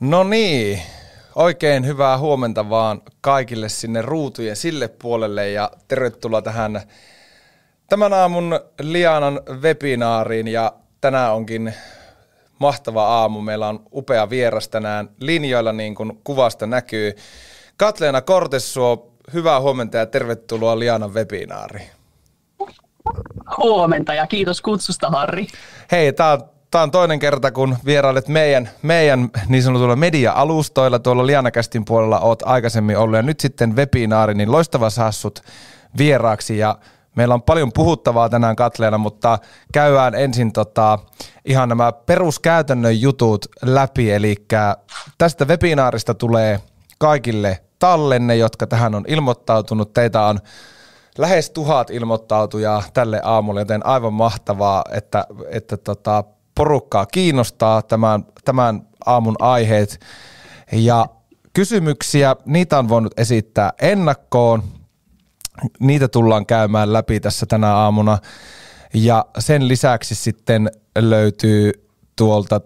No niin, oikein hyvää huomenta vaan kaikille sinne ruutujen sille puolelle ja tervetuloa tähän tämän aamun Lianan webinaariin ja tänään onkin mahtava aamu. Meillä on upea vieras tänään linjoilla niin kuin kuvasta näkyy. Katleena Kortesuo, hyvää huomenta ja tervetuloa Lianan webinaariin. Huomenta ja kiitos kutsusta, Harri. Hei, Tämä on toinen kerta, kun vierailet meidän niin sanotuilla media-alustoilla. Tuolla Lianacastin puolella olet aikaisemmin ollut ja nyt sitten webinaari, niin loistava saada sut vieraaksi. Ja meillä on paljon puhuttavaa tänään Katleena, mutta käydään ensin ihan nämä peruskäytännön jutut läpi. Eli tästä webinaarista tulee kaikille tallenne, jotka tähän on ilmoittautunut. Teitä on lähes 1 000 ilmoittautujaa tälle aamulle, joten aivan mahtavaa, että porukkaa kiinnostaa tämän aamun aiheet ja kysymyksiä, niitä on voinut esittää ennakkoon, niitä tullaan käymään läpi tässä tänä aamuna ja sen lisäksi sitten löytyy tuolta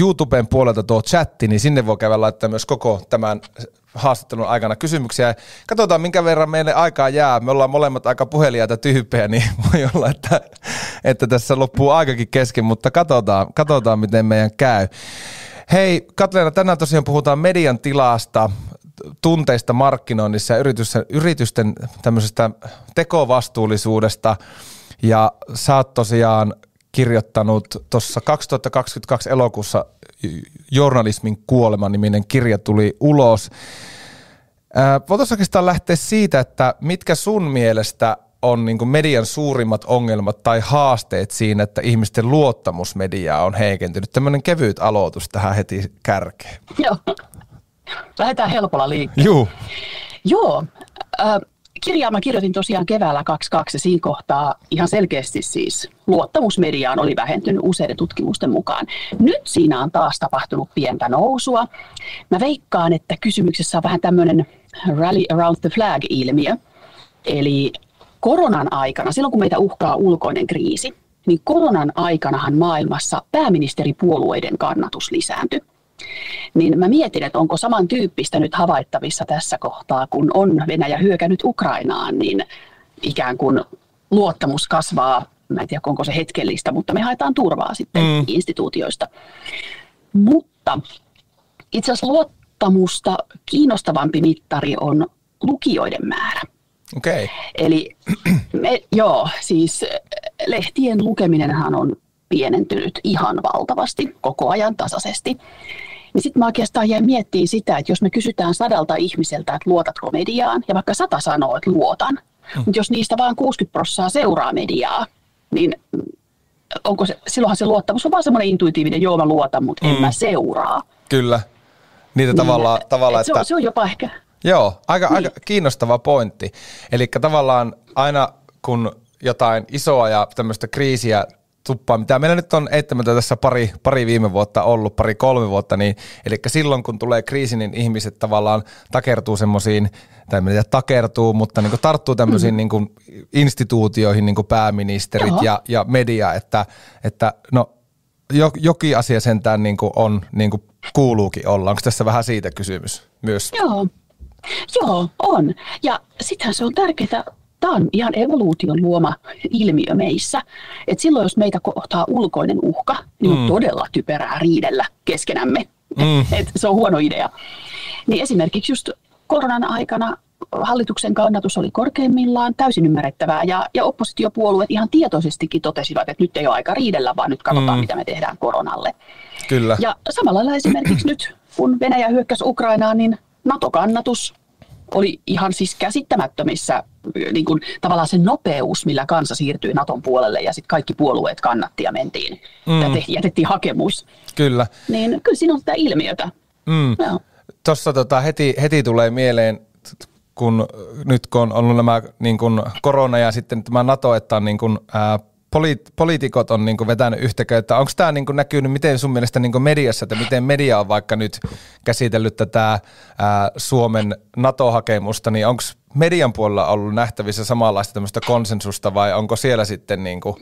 YouTuben puolelta tuo chatti, niin sinne voi käydä laittaa myös koko tämän haastattelun aikana kysymyksiä. Katsotaan, minkä verran meille aikaa jää. Me ollaan molemmat aika puheliaita tyyppejä, niin voi olla, että tässä loppuu aikakin kesken, mutta katsotaan, miten meidän käy. Hei, Katleena, tänään tosiaan puhutaan median tilasta, tunteista markkinoinnissa ja yritysten tämmöisestä tekovastuullisuudesta, ja sä oot tosiaan kirjoittanut tuossa 2022 elokuussa Journalismin kuolema-niminen kirja tuli ulos. Voitaisiin oikeastaan lähteä siitä, että mitkä sun mielestä on niin kuin median suurimmat ongelmat tai haasteet siinä, että ihmisten luottamus mediaa on heikentynyt. Tämmöinen kevyt aloitus tähän heti kärkeen. Joo, lähdetään helpolla liikkeelle. Joo. Kirjaa mä kirjoitin tosiaan keväällä 2022 ja siinä kohtaa ihan selkeästi siis luottamus mediaan oli vähentynyt useiden tutkimusten mukaan. Nyt siinä on taas tapahtunut pientä nousua. Mä veikkaan, että kysymyksessä on vähän tämmöinen rally around the flag-ilmiö. Eli koronan aikana, silloin kun meitä uhkaa ulkoinen kriisi, niin koronan aikanahan maailmassa pääministeripuolueiden kannatus lisääntyi. Niin mä mietin, että onko samantyyppistä nyt havaittavissa tässä kohtaa, kun on Venäjä hyökännyt Ukrainaan, niin ikään kuin luottamus kasvaa. Mä en tiedä, onko se hetkellistä, mutta me haetaan turvaa sitten instituutioista. Mutta itse asiassa luottamusta kiinnostavampi mittari on lukijoiden määrä. Okay. Eli siis lehtien lukeminenhan on pienentynyt ihan valtavasti, koko ajan tasaisesti. Niin sitten mä oikeastaan jäin miettimään sitä, että jos me kysytään 100 ihmiseltä, että luotatko mediaan, ja vaikka 100 sanoo, että luotan, mutta jos niistä vaan 60% seuraa mediaa, niin onko se, silloinhan se luottamus on vaan semmoinen intuitiivinen, joo mä luotan, mutta en mä seuraa. Kyllä, niitä tavallaan että... Se on jopa ehkä... Joo, aika kiinnostava pointti. Eli tavallaan aina kun jotain isoa ja tämmöistä kriisiä tuppaa, mitä meillä nyt on eittämättä tässä pari viime vuotta ollut, 3 vuotta, niin eli silloin kun tulee kriisi, niin ihmiset tavallaan takertuu semmoisiin, tai en tiedä takertuu, mutta niin kuin tarttuu tämmöisiin niin kuin instituutioihin, niin kuin pääministerit ja media, että no jokin asia sentään niin kuin on, niin kuin kuuluukin olla. Onko tässä vähän siitä kysymys myös? Joo, on. Ja sittenhän se on tärkeää. Tämä on ihan evoluution luoma ilmiö meissä, että silloin jos meitä kohtaa ulkoinen uhka, niin on todella typerää riidellä keskenämme, että se on huono idea. Niin esimerkiksi just koronan aikana hallituksen kannatus oli korkeimmillaan, täysin ymmärrettävää, ja oppositiopuolueet ihan tietoisestikin totesivat, että nyt ei ole aika riidellä, vaan nyt katsotaan, mitä me tehdään koronalle. Kyllä. Ja samalla lailla esimerkiksi nyt, kun Venäjä hyökkäsi Ukrainaan, niin NATO-kannatus oli ihan siis käsittämättömissä, niin kuin tavallaan se nopeus, millä kansa siirtyi Naton puolelle ja sitten kaikki puolueet kannatti ja mentiin. Jätettiin hakemus. Kyllä. Niin kyllä siinä on tätä ilmiötä. No. Tuossa heti tulee mieleen, kun nyt kun on ollut nämä niin kun korona ja sitten tämä NATO, että on niin kuin poliitikot on niin kuin vetänyt yhtäköyttä. Onko tämä niin kuin näkynyt, miten sun mielestä niin kuin mediassa, että miten media on vaikka nyt käsitellyt tätä Suomen NATO-hakemusta, niin onko median puolella ollut nähtävissä samanlaista tämmöistä konsensusta vai onko siellä sitten niin kuin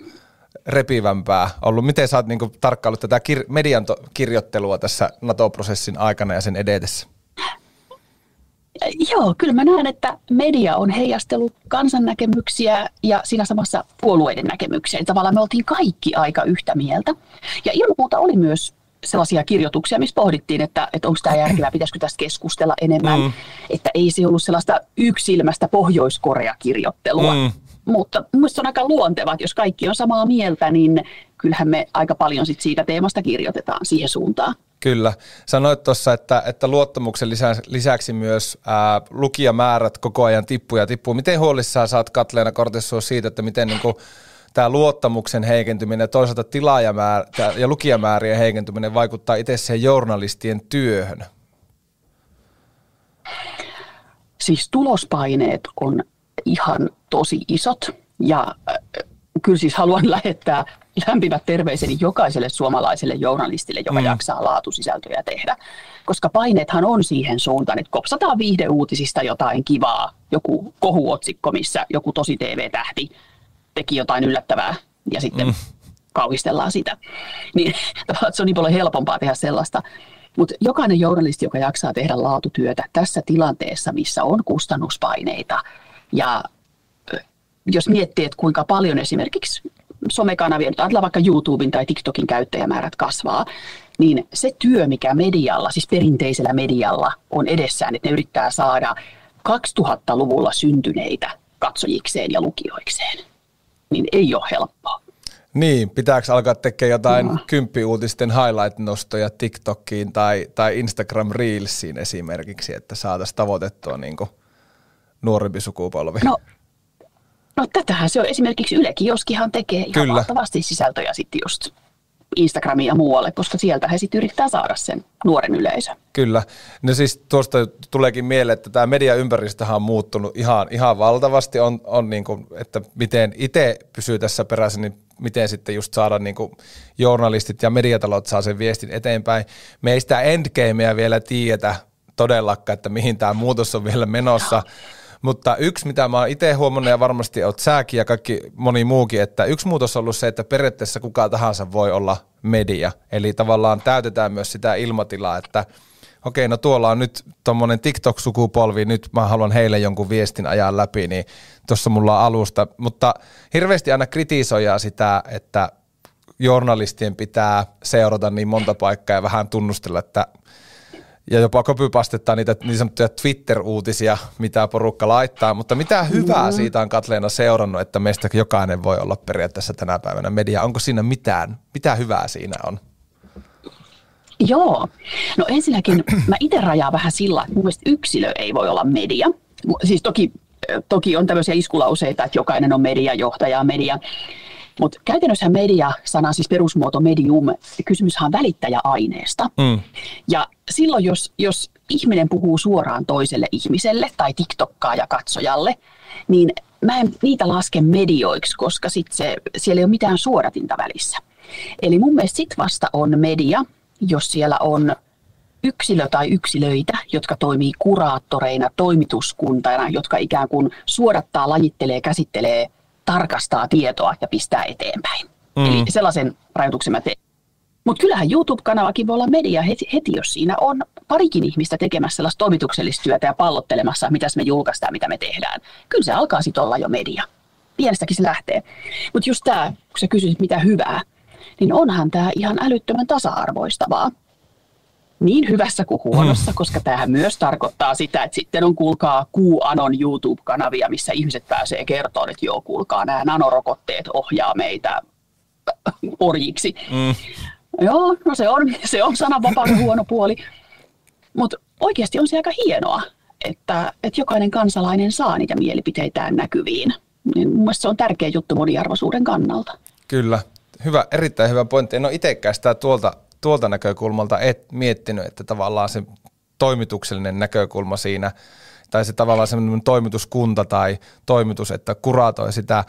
repivämpää ollut. Miten sä oot niinku tarkkaillut tätä median kirjoittelua tässä NATO-prosessin aikana ja sen edetessä? Joo, kyllä mä näen, että media on heijastellut kansan näkemyksiä ja siinä samassa puolueiden näkemyksiä. Tavallaan me oltiin kaikki aika yhtä mieltä. Ja ilman muuta oli myös sellaisia kirjoituksia, missä pohdittiin, että onko tämä järkevää, pitäisikö tästä keskustella enemmän. Että ei se ollut sellaista yksilmästä Pohjois-Korea-kirjoittelua. Mutta mielestäni se on aika luontevaa, että jos kaikki on samaa mieltä, niin kyllähän me aika paljon sit siitä teemasta kirjoitetaan siihen suuntaan. Kyllä. Sanoit tuossa, että luottamuksen lisäksi myös lukijamäärät koko ajan tippuu. Miten huolissaan saat, Katleena Kortesuo, siitä, että miten niinku tämä luottamuksen heikentyminen ja toisaalta tilaajamäärä ja lukijamäärien heikentyminen vaikuttaa itse siihen journalistien työhön? Siis tulospaineet on ihan tosi isot ja kyllä siis haluan lähettää lämpimät terveiseni jokaiselle suomalaiselle journalistille, joka jaksaa laatusisältöjä tehdä, koska paineethan on siihen suuntaan, että kopsataan viihdeuutisista jotain kivaa, joku kohuotsikko, missä joku tosi TV-tähti teki jotain yllättävää ja sitten kauhistellaan sitä. Niin, se on niin paljon helpompaa tehdä sellaista. Mutta jokainen journalisti, joka jaksaa tehdä laatutyötä tässä tilanteessa, missä on kustannuspaineita ja jos miettii, että kuinka paljon esimerkiksi somekanavien, ajatellaan vaikka YouTuben tai TikTokin käyttäjämäärät kasvaa, niin se työ, mikä medialla, siis perinteisellä medialla on edessään, että ne yrittää saada 2000-luvulla syntyneitä katsojikseen ja lukijoikseen, niin ei ole helppoa. Niin, pitääkö alkaa tekemään jotain kymppiuutisten highlight-nostoja TikTokiin tai Instagram Reelsiin esimerkiksi, että saataisiin tavoitettua niin kuin nuorempi sukupolvi? No tätähän se on. Esimerkiksi Yle Kioskihan tekee ihan valtavasti sisältöjä sitten just Instagramiin ja muualle, koska sieltä he sitten yrittää saada sen nuoren yleisön. Kyllä. No siis tuosta tuleekin mieleen, että tämä mediaympäristöhän on muuttunut ihan valtavasti. On niin kuin, että miten itse pysyy tässä perässä, niin miten sitten just saada niin kuin journalistit ja mediatalot saa sen viestin eteenpäin. Me ei sitä endgameä vielä tiedetä todellakaan, että mihin tämä muutos on vielä menossa. Mutta yksi, mitä mä oon itse huomannut ja varmasti oot säkin ja kaikki moni muukin, että yksi muutos on ollut se, että periaatteessa kuka tahansa voi olla media. Eli tavallaan täytetään myös sitä ilmatilaa, että okei, no tuolla on nyt tommonen TikTok-sukupolvi, nyt mä haluan heille jonkun viestin ajaa läpi, niin tuossa mulla on alusta. Mutta hirveästi aina kritisoidaan sitä, että journalistien pitää seurata niin monta paikkaa ja vähän tunnustella, että ja jopa kopypastettaa niitä niin sanottuja Twitter-uutisia, mitä porukka laittaa. Mutta mitä hyvää siitä on Katleena seurannut, että meistä jokainen voi olla periaatteessa tänä päivänä media. Onko siinä mitään? Mitä hyvää siinä on? Joo. No ensinnäkin mä itse rajaan vähän sillä, että mun mielestä yksilö ei voi olla media. Siis toki on tämmöisiä iskulauseita, että jokainen on media, johtaja on media. Mutta käytännössähän media-sana, siis perusmuoto medium, kysymyshän on välittäjäaineesta. Ja silloin, jos ihminen puhuu suoraan toiselle ihmiselle tai TikTokkaa ja katsojalle, niin mä en niitä laske medioiksi, koska sit siellä ei ole mitään suodatinta välissä. Eli mun mielestä sit vasta on media, jos siellä on yksilö tai yksilöitä, jotka toimii kuraattoreina, toimituskuntana, jotka ikään kuin suodattaa, lajittelee, käsittelee, tarkastaa tietoa ja pistää eteenpäin. Eli sellaisen rajoituksen mä teen. Mutta kyllähän YouTube-kanavakin voi olla media heti, jos siinä on parikin ihmistä tekemässä sellaista toimituksellista työtä ja pallottelemassa, mitäs me julkaistaan, mitä me tehdään. Kyllä se alkaa sitten olla jo media. Pienestäkin se lähtee. Mutta just tämä, kun sä kysyt mitä hyvää, niin onhan tämä ihan älyttömän tasa-arvoistavaa. Niin hyvässä kuin huonossa, koska tämähän myös tarkoittaa sitä, että sitten on kuulkaa QAnon YouTube-kanavia, missä ihmiset pääsee kertomaan, että joo kuulkaa, nämä nanorokotteet ohjaa meitä orjiksi. Joo, no se on sananvapauden huono puoli, mutta oikeasti on se aika hienoa, että jokainen kansalainen saa niitä mielipiteitään näkyviin. Niin mun mielestä se on tärkeä juttu moniarvoisuuden kannalta. Kyllä, hyvä, erittäin hyvä pointti. En ole itsekään sitä tuolta näkökulmalta et miettinyt, että tavallaan se toimituksellinen näkökulma siinä, tai se tavallaan semmoinen toimituskunta tai toimitus, että kuratoi sitä.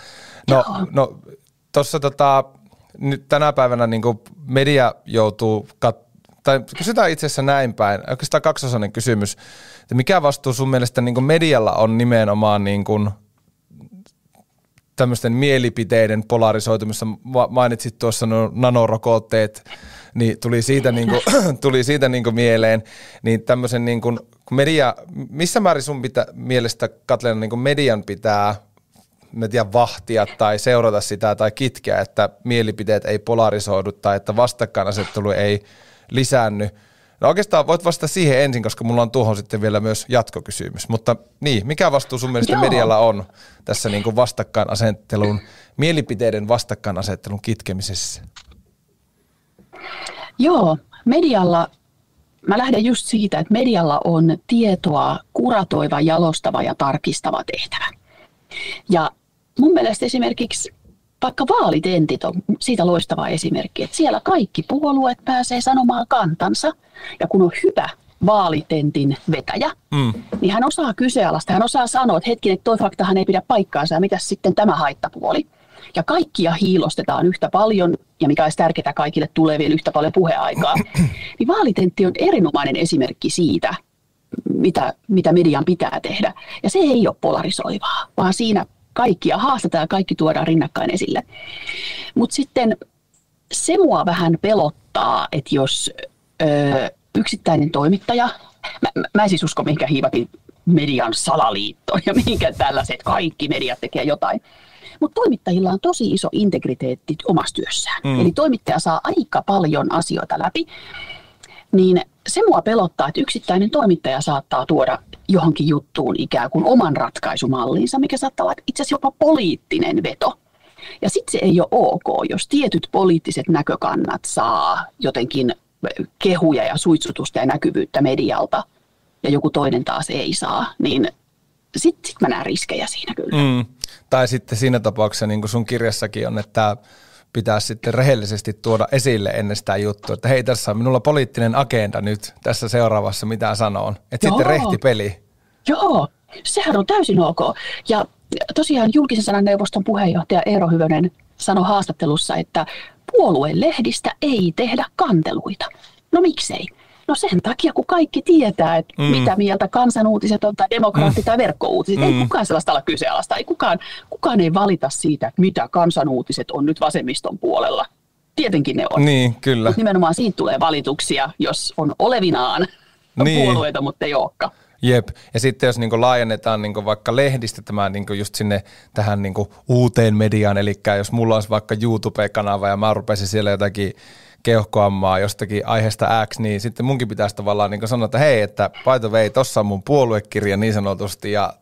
No tuossa nyt tänä päivänä niin kuin media joutuu, tai kysytään itse asiassa näin päin, oikeastaan kaksosainen kysymys, että mikä vastuu sun mielestä niin kuin medialla on nimenomaan niin kuin tämmöisten mielipiteiden polarisoitumista, mainitsit tuossa nanorokotteet, niin tuli siitä mieleen, niin tämmöisen niin kuin media, missä määrin sun mielestä, Katleena, niin kuin median pitää, mä tiedän, vahtia tai seurata sitä tai kitkeä, että mielipiteet ei polarisoidu tai että vastakkainasettelu ei lisäänny. No oikeastaan voit vastata siihen ensin, koska mulla on tuohon sitten vielä myös jatkokysymys. Mutta niin, mikä vastuu sun mielestä medialla on tässä niin kuin vastakkainasettelun, mielipiteiden vastakkainasettelun kitkemisessä? Joo, medialla, mä lähden just siitä, että medialla on tietoa kuratoiva, jalostava ja tarkistava tehtävä. Ja mun mielestä esimerkiksi vaikka vaalitentit on siitä loistava esimerkki, että siellä kaikki puolueet pääsee sanomaan kantansa, ja kun on hyvä vaalitentin vetäjä, niin hän osaa kyseenalaista, hän osaa sanoa, että hetkinen, toi faktahan ei pidä paikkaansa, ja mitäs sitten tämä haittapuoli. Ja kaikkia hiilostetaan yhtä paljon, ja mikä olisi tärkeää kaikille tulee vielä yhtä paljon puheaikaa, niin vaalitentti on erinomainen esimerkki siitä, mitä median pitää tehdä. Ja se ei ole polarisoivaa, vaan siinä kaikkia haastetaan ja kaikki tuodaan rinnakkain esille. Mutta sitten se mua vähän pelottaa, että jos yksittäinen toimittaja, mä en siis usko mihinkä hiivatin median salaliittoon ja mihinkä tällaiset, kaikki mediat tekee jotain. Mutta toimittajilla on tosi iso integriteetti omassa työssään. Eli toimittaja saa aika paljon asioita läpi. Niin se mua pelottaa, että yksittäinen toimittaja saattaa tuoda johonkin juttuun ikään kuin oman ratkaisumallinsa, mikä saattaa olla itse asiassa jopa poliittinen veto. Ja sitten se ei ole ok, jos tietyt poliittiset näkökannat saa jotenkin kehuja ja suitsutusta ja näkyvyyttä medialta, ja joku toinen taas ei saa, niin sitten mä näen riskejä siinä kyllä. Tai sitten siinä tapauksessa, niin kuin sun kirjassakin on, että pitää sitten rehellisesti tuoda esille ennen sitä juttua, että hei, tässä on minulla poliittinen agenda nyt tässä seuraavassa, mitä sanon. Että sitten rehti peli. Joo, sehän on täysin ok. Ja tosiaan Julkisen sanan neuvoston puheenjohtaja Eero Hyvönen sanoi haastattelussa, että puoluelehdistä ei tehdä kanteluita. No miksei? No sen takia, kun kaikki tietää, että mitä mieltä kansanuutiset on tai demokraatti tai verkkouutiset. Ei kukaan sellaista ala kyseenalaista. Ei kukaan ei valita siitä, mitä kansanuutiset on nyt vasemmiston puolella. Tietenkin ne on. Niin, kyllä. Mut nimenomaan siitä tulee valituksia, jos on olevinaan puolueita, mutta ei olekaan. Jep. Ja sitten jos niinku laajennetaan niinku vaikka lehdistä tämä niinku just sinne tähän niinku uuteen mediaan, eli jos mulla olisi vaikka YouTube-kanava ja mä rupesin siellä jotakin keuhkoammaa jostakin aiheesta X, niin sitten munkin pitäisi tavallaan niin sanoa, että hei, että by the way, tossa on mun puoluekirja niin sanotusti, ja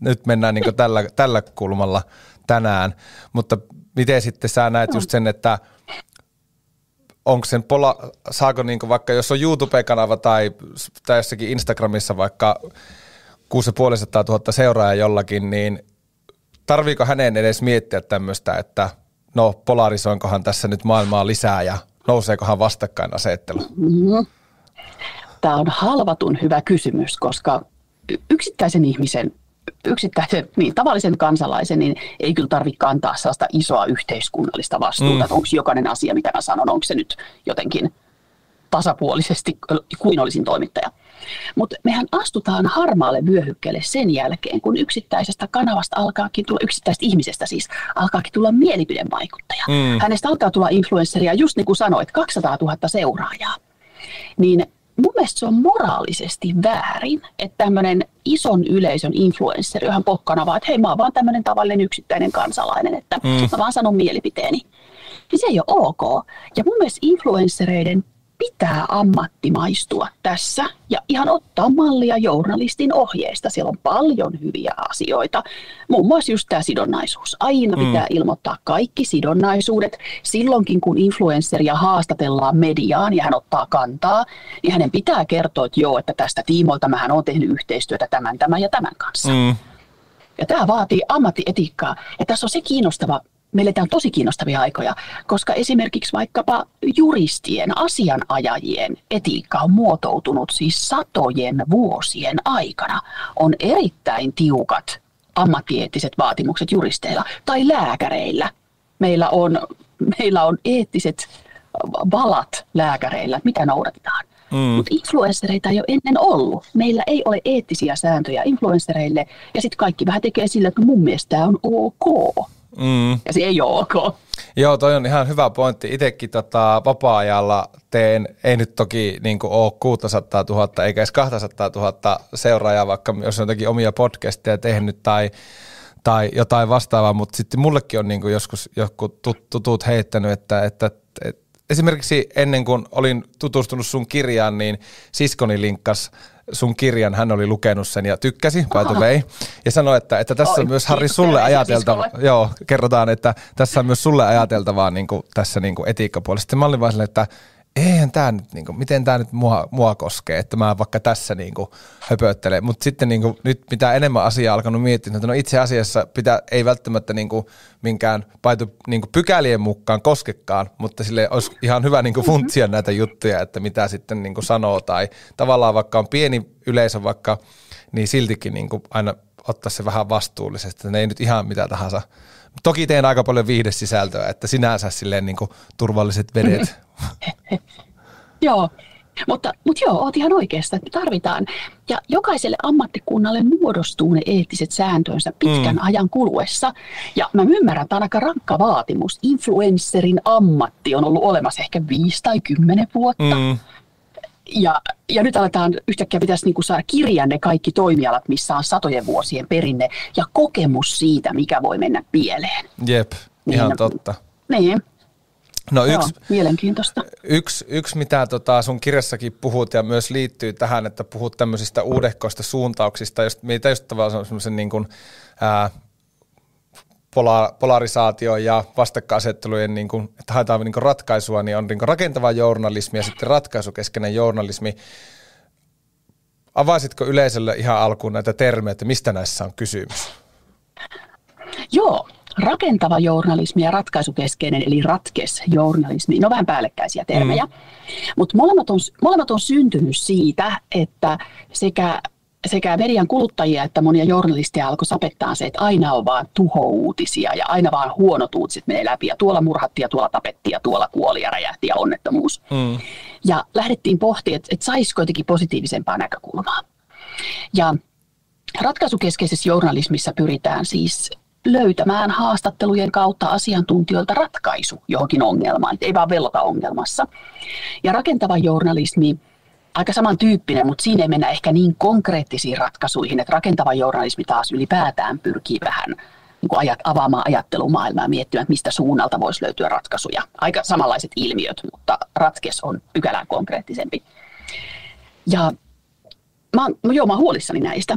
nyt mennään niin tällä kulmalla tänään. Mutta miten sitten sä näet just sen, että onko sen saako niin vaikka, jos on YouTube-kanava tai jossakin Instagramissa vaikka 650 000 seuraajaa jollakin, niin tarviiko hänen edes miettiä tämmöistä, että no polarisoinkohan tässä nyt maailmaa lisää ja nouseekohan vastakkainasettelu? Tämä on halvatun hyvä kysymys, koska yksittäisen ihmisen, tavallisen kansalaisen, niin ei kyllä tarvitse kantaa sellaista isoa yhteiskunnallista vastuuta, että onko jokainen asia, mitä mä sanon, onko se nyt jotenkin tasapuolisesti kuin olisin toimittaja. Mutta mehän astutaan harmaalle vyöhykkeelle sen jälkeen, kun yksittäisestä kanavasta alkaakin tulla, yksittäisestä ihmisestä siis, alkaakin tulla mielipidevaikuttaja. Hänestä alkaa tulla influensseria, just niin kuin sanoit, 200 000 seuraajaa. Niin mun mielestä se on moraalisesti väärin, että tämmöinen ison yleisön influensseri, johon pokkana vaan, että hei, mä oon vaan tämmöinen tavallinen yksittäinen kansalainen, että mä vaan sanon mielipiteeni. Niin se ei ole ok. Ja mun mielestä influenssereiden pitää ammattimaistua tässä ja ihan ottaa mallia journalistin ohjeista. Siellä on paljon hyviä asioita. Muun muassa just tämä sidonnaisuus. Aina pitää ilmoittaa kaikki sidonnaisuudet. Silloinkin, kun influensseria haastatellaan mediaan ja hän ottaa kantaa, niin hänen pitää kertoa, että joo, että tästä tiimoilta mähän olen tehnyt yhteistyötä tämän ja tämän kanssa. Ja tämä vaatii ammattietiikkaa. Ja tässä on se kiinnostava. Me eletään tosi kiinnostavia aikoja, koska esimerkiksi vaikkapa juristien, asianajajien etiikka on muotoutunut siis satojen vuosien aikana. On erittäin tiukat ammattieettiset vaatimukset juristeilla tai lääkäreillä. Meillä on eettiset valat lääkäreillä, mitä noudatetaan. Mutta influenssereita ei ole ennen ollut. Meillä ei ole eettisiä sääntöjä influenssereille ja sitten kaikki vähän tekee sillä, että mun mielestä tämä on ok. Ja se ei ole ok. Joo, toi on ihan hyvä pointti. Itsekin vapaa-ajalla teen, ei nyt toki niin kuin ole 600 000 eikä edes 200 000 seuraajaa, vaikka jos on jotakin omia podcasteja tehnyt tai jotain vastaavaa, mutta sitten mullekin on niin kuin joskus joku tutut heittänyt, että esimerkiksi ennen kuin olin tutustunut sun kirjaan, niin siskoni linkkas sun kirjan, hän oli lukenut sen ja tykkäsi, by the way, ja sanoi, että tässä on myös Harri sulle ajateltavaa, joo, kerrotaan, että tässä on myös sulle ajateltavaa niin kuin tässä niin kuin etiikkapuolella. Sitten mä olin vaan silleen, että eihän tää nyt, niin kuin, miten tämä nyt mua koskee, että mä vaikka tässä niin kuin höpöttelen, mutta sitten niin kuin, nyt mitä enemmän asiaa alkanut miettiä, että no itse asiassa ei välttämättä niin kuin, minkään niin kuin pykälien mukaan koskekaan, mutta sille olisi ihan hyvä niin kuin funtsia näitä juttuja, että mitä sitten niin kuin sanoo, tai tavallaan vaikka on pieni yleisö vaikka, niin siltikin niin kuin aina ottaa se vähän vastuullisesti, että ne ei nyt ihan mitä tahansa. Toki teen aika paljon viihdesisältöä, että sinänsä silleen niin kuin turvalliset vedet. Joo, mutta joo, oot ihan oikeassa, että me tarvitaan. Ja jokaiselle ammattikunnalle muodostuu ne eettiset sääntönsä pitkän ajan kuluessa. Ja mä ymmärrän, että on aika rankka vaatimus. Influencerin ammatti on ollut olemassa ehkä 5 tai 10 vuotta. Ja nyt aletaan yhtäkkiä pitäisi niin kuin saada kirjan ne kaikki toimialat, missä on satojen vuosien perinne ja kokemus siitä, mikä voi mennä pieleen. Jep, ihan niin, totta. Niin. No mielenkiintoista. Yksi mitä sun kirjassakin puhut ja myös liittyy tähän, että puhut tämmöisistä uudehkoista suuntauksista, mitä just tavallaan semmoisen niin kuin, polarisaatio ja vastakkainasettelujen, niin kuin, että haetaan niin kuin ratkaisua, niin on niin kuin rakentava journalismi ja sitten ratkaisukeskeinen journalismi. Avaisitko yleisölle ihan alkuun näitä termejä, että mistä näissä on kysymys? Joo. Rakentava journalismi ja ratkaisukeskeinen, eli ratkes-journalismi, no vähän päällekkäisiä termejä, mutta molemmat on syntynyt siitä, että sekä median kuluttajia että monia journalisteja alkoi sapettaa se, että aina on vaan tuhouutisia ja aina vaan huonot uutiset menee läpi ja tuolla murhattiin ja tuolla tapettiin ja tuolla kuoli ja räjähti ja onnettomuus. Ja lähdettiin pohtimaan, että saisiko jotenkin positiivisempaa näkökulmaa. Ja ratkaisukeskeisessä journalismissa pyritään siis löytämään haastattelujen kautta asiantuntijoilta ratkaisu johonkin ongelmaan, ei vaan vellota ongelmassa. Ja rakentava journalismi, aika samantyyppinen, mutta siinä ei mennä ehkä niin konkreettisiin ratkaisuihin, että rakentava journalismi taas ylipäätään pyrkii vähän niin kuin avaamaan ajattelumaailmaa ja miettimään, että mistä suunnalta voisi löytyä ratkaisuja. Aika samanlaiset ilmiöt, mutta ratkes on pykälään konkreettisempi. Ja mä oon huolissani näistä.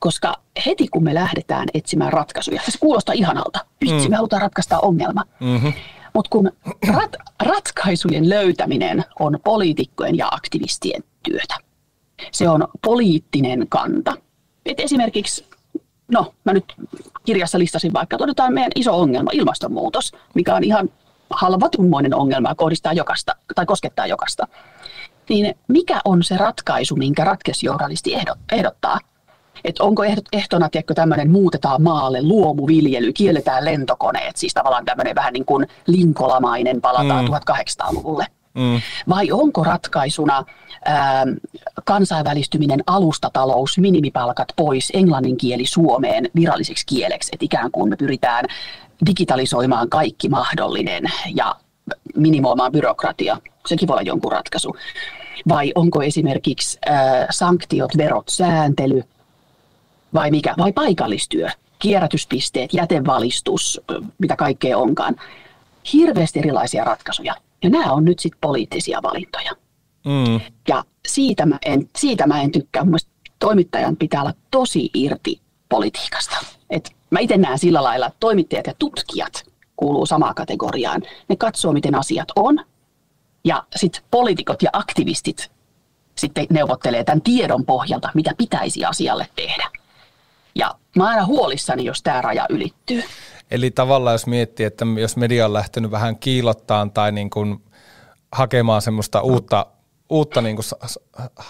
Koska heti kun me lähdetään etsimään ratkaisuja, se kuulostaa ihanalta. Vitsi, me halutaan ratkaista ongelma. Mutta kun ratkaisujen löytäminen on poliitikkojen ja aktivistien työtä. Se on poliittinen kanta. Et esimerkiksi, mä nyt kirjassa listasin vaikka, että otetaan meidän iso ongelma, ilmastonmuutos, mikä on ihan halvatunmoinen ongelma ja koskettaa jokasta. Niin mikä on se ratkaisu, minkä ratkesjournalisti ehdottaa? Että onko ehtona tämmöinen muutetaan maalle luomuviljely, kielletään lentokoneet, siis tavallaan tämmöinen vähän niin kuin linkolamainen palataan 1800-luvulle. Vai onko ratkaisuna kansainvälistyminen, alustatalous, minimipalkat pois, englannin kieli Suomeen viralliseksi kieleksi, että ikään kuin me pyritään digitalisoimaan kaikki mahdollinen ja minimoimaan byrokratia, sekin voi olla jonkun ratkaisu. Vai onko esimerkiksi sanktiot, verot, sääntely, vai mikä? Vai paikallistyö, kierrätyspisteet, jätevalistus, mitä kaikkea onkaan. Hirveästi erilaisia ratkaisuja. Ja nämä on nyt sitten poliittisia valintoja. Ja siitä mä en tykkää. Mun mielestä toimittajan pitää olla tosi irti politiikasta. Et mä itse näen sillä lailla, että toimittajat ja tutkijat kuuluu samaan kategoriaan. Ne katsoo, miten asiat on. Ja sitten poliitikot ja aktivistit sitten neuvottelee tämän tiedon pohjalta, mitä pitäisi asialle tehdä. Ja mä aina huolissani, jos tämä raja ylittyy. Eli tavallaan jos miettii, että jos media on lähtenyt vähän kiilottaan tai niin kuin hakemaan semmoista uutta niin kuin,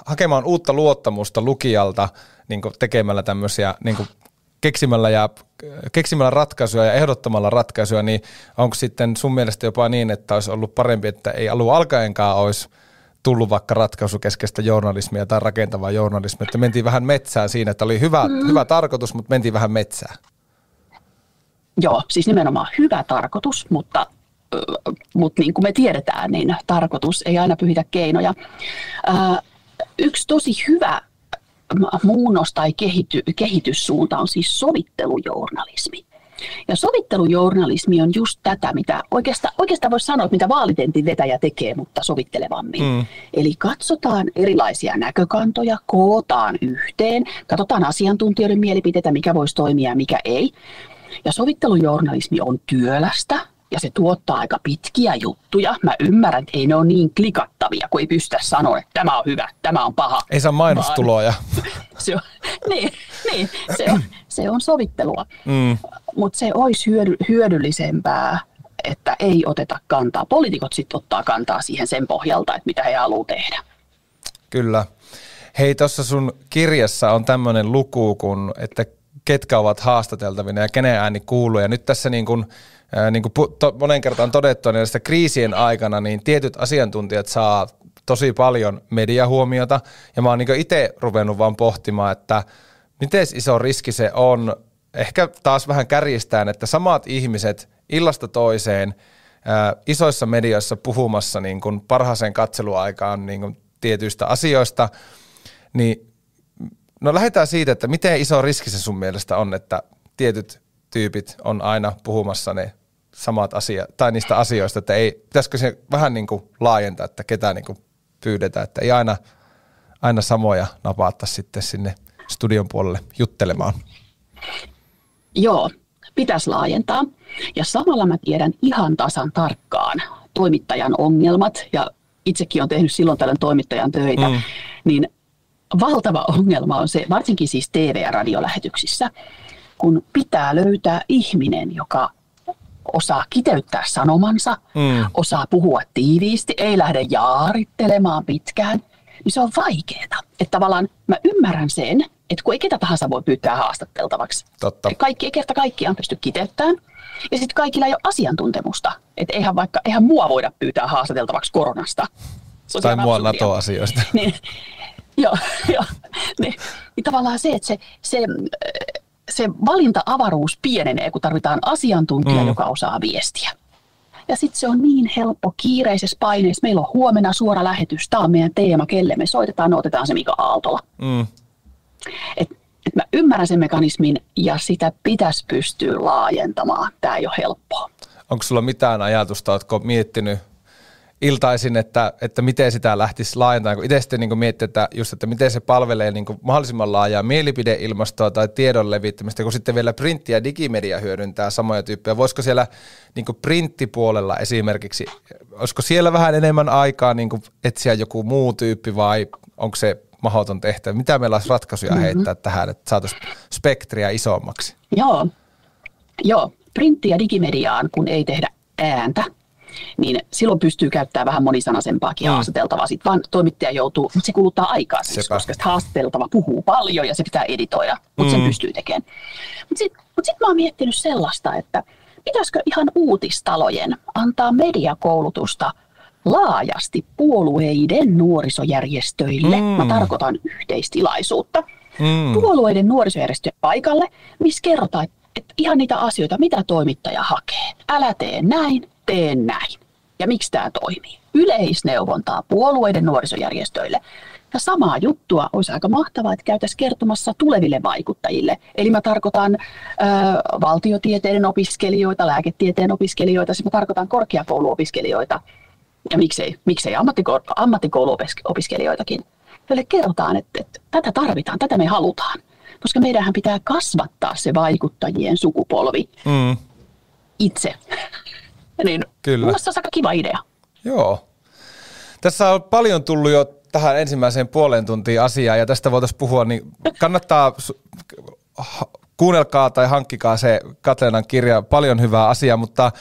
hakemaan uutta luottamusta lukijalta niin kuin tekemällä tämmöisiä, niin kuin keksimällä ratkaisuja ja ehdottamalla ratkaisuja, niin onko sitten sun mielestä jopa niin, että olisi ollut parempi, että ei alun alkaenkaan olisi tullut vaikka ratkaisukeskeistä journalismia tai rakentavaa journalismia, että mentiin vähän metsään siinä, että oli hyvä tarkoitus, mutta mentiin vähän metsään. Joo, siis nimenomaan hyvä tarkoitus, mutta niin kuin me tiedetään, niin tarkoitus ei aina pyhitä keinoja. Yksi tosi hyvä muunnos tai kehityssuunta on siis sovittelujournalismi. Ja sovittelujournalismi on just tätä, mitä oikeastaan voisi sanoa, mitä vaalitentin vetäjä tekee, mutta sovittelevammin. Eli katsotaan erilaisia näkökantoja, kootaan yhteen, katsotaan asiantuntijoiden mielipiteitä, mikä voisi toimia ja mikä ei. Ja sovittelujournalismi on työlästä ja se tuottaa aika pitkiä juttuja. Mä ymmärrän, että ei ne ole niin klikattavia, kun ei pystytä sanoa, että tämä on hyvä, tämä on paha. Ei saa mainostuloja. Se on sovittelua. Mutta se olisi hyödyllisempää, että ei oteta kantaa. Poliitikot sitten ottaa kantaa siihen sen pohjalta, että mitä he haluaa tehdä. Kyllä. Hei, tuossa sun kirjassa on tämmöinen luku, että ketkä ovat haastateltavina ja kenen ääni kuuluu. Ja nyt tässä niin kuin monen kertaan todettu, niin näistä kriisien aikana niin tietyt asiantuntijat saa tosi paljon mediahuomiota. Ja mä oon niin kuin itse ruvennut vaan pohtimaan, että miten iso riski se on, ehkä taas vähän kärjistään, että samat ihmiset illasta toiseen isoissa medioissa puhumassa niin kuin parhaaseen katseluaikaan niin kuin tietyistä asioista, niin no lähdetään siitä, että miten iso riski se sun mielestä on, että tietyt tyypit on aina puhumassa ne samat asiat, tai niistä asioista, että ei, pitäisikö se vähän niin kuin laajentaa, että ketä niin kuin pyydetään, että ei aina samoja napata sitten sinne studion puolelle juttelemaan. Joo, pitäisi laajentaa. Ja samalla mä tiedän ihan tasan tarkkaan toimittajan ongelmat, ja itsekin olen tehnyt silloin tällöin toimittajan töitä, niin valtava ongelma on se, varsinkin siis TV- ja radiolähetyksissä, kun pitää löytää ihminen, joka osaa kiteyttää sanomansa, osaa puhua tiiviisti, ei lähde jaarittelemaan pitkään, niin se on vaikeaa. Että tavallaan mä ymmärrän sen, että kun ei ketä tahansa voi pyytää haastatteltavaksi. Totta. Kaikki ei kerta kaikkiaan pysty kiteyttämään. Ja sitten kaikilla ei ole asiantuntemusta. Että eihän mua voida pyytää haastateltavaksi koronasta. Tai mua NATO-asioista. Niin, tavallaan se, että se valinta-avaruus pienenee, kun tarvitaan asiantuntija, joka osaa viestiä. Ja sitten se on niin helppo kiireisessä paineessa. Meillä on huomenna suora lähetys. Tämä on meidän teema, kelle me soitetaan. No, otetaan se Mika Aaltola. Et mä ymmärrän sen mekanismin ja sitä pitäisi pystyä laajentamaan. Tämä ei ole helppoa. Onko sulla mitään ajatusta? Oletko miettinyt iltaisin, että miten sitä lähtisi laajentamaan? Kun itse sitten niin miettii, että miten se palvelee niin mahdollisimman laajaa mielipideilmastoa tai tiedon levittämistä, kun sitten vielä printti- ja digimedia hyödyntää samoja tyyppejä. Voisiko siellä niin printtipuolella esimerkiksi, olisiko siellä vähän enemmän aikaa niin etsiä joku muu tyyppi vai onko se mahdoton tehtävä? Mitä meillä olisi ratkaisuja heittää tähän, että saataisiin spektriä isommaksi? Joo. Printti- ja digimediaan, kun ei tehdä ääntä, niin silloin pystyy käyttämään vähän monisanaisempaakin haastateltavaa. Sitten vaan toimittaja joutuu, mutta se kuluttaa aikaa, koska haastateltava puhuu paljon ja se pitää editoida, mutta sen pystyy tekemään. Mutta sitten mä oon miettinyt sellaista, että pitäisikö ihan uutistalojen antaa mediakoulutusta laajasti puolueiden nuorisojärjestöille. Mä tarkoitan yhteistilaisuutta. Puolueiden nuorisojärjestöjen paikalle, missä kerrotaan, että ihan niitä asioita, mitä toimittaja hakee. Älä tee näin, tee näin. Ja miksi tämä toimii? Yleisneuvontaa puolueiden nuorisojärjestöille. Ja samaa juttua olisi aika mahtavaa, että käytäisiin kertomassa tuleville vaikuttajille. Eli mä tarkoitan valtiotieteiden opiskelijoita, lääketieteen opiskelijoita, sitten mä tarkoitan korkeakouluopiskelijoita. Ja miksei ammattikouluopiskelijoitakin. Meille kerrotaan, että tätä tarvitaan, tätä me halutaan. Koska meidänhän pitää kasvattaa se vaikuttajien sukupolvi itse. Niin, kyllä. Minusta se on aika kiva idea. Joo. Tässä on paljon tullut jo tähän ensimmäiseen puoleen tuntiin asiaa, ja tästä voitaisiin puhua, niin kannattaa kuunnelkaa tai hankkikaa se Katleenan kirja. Paljon hyvää asiaa, mutta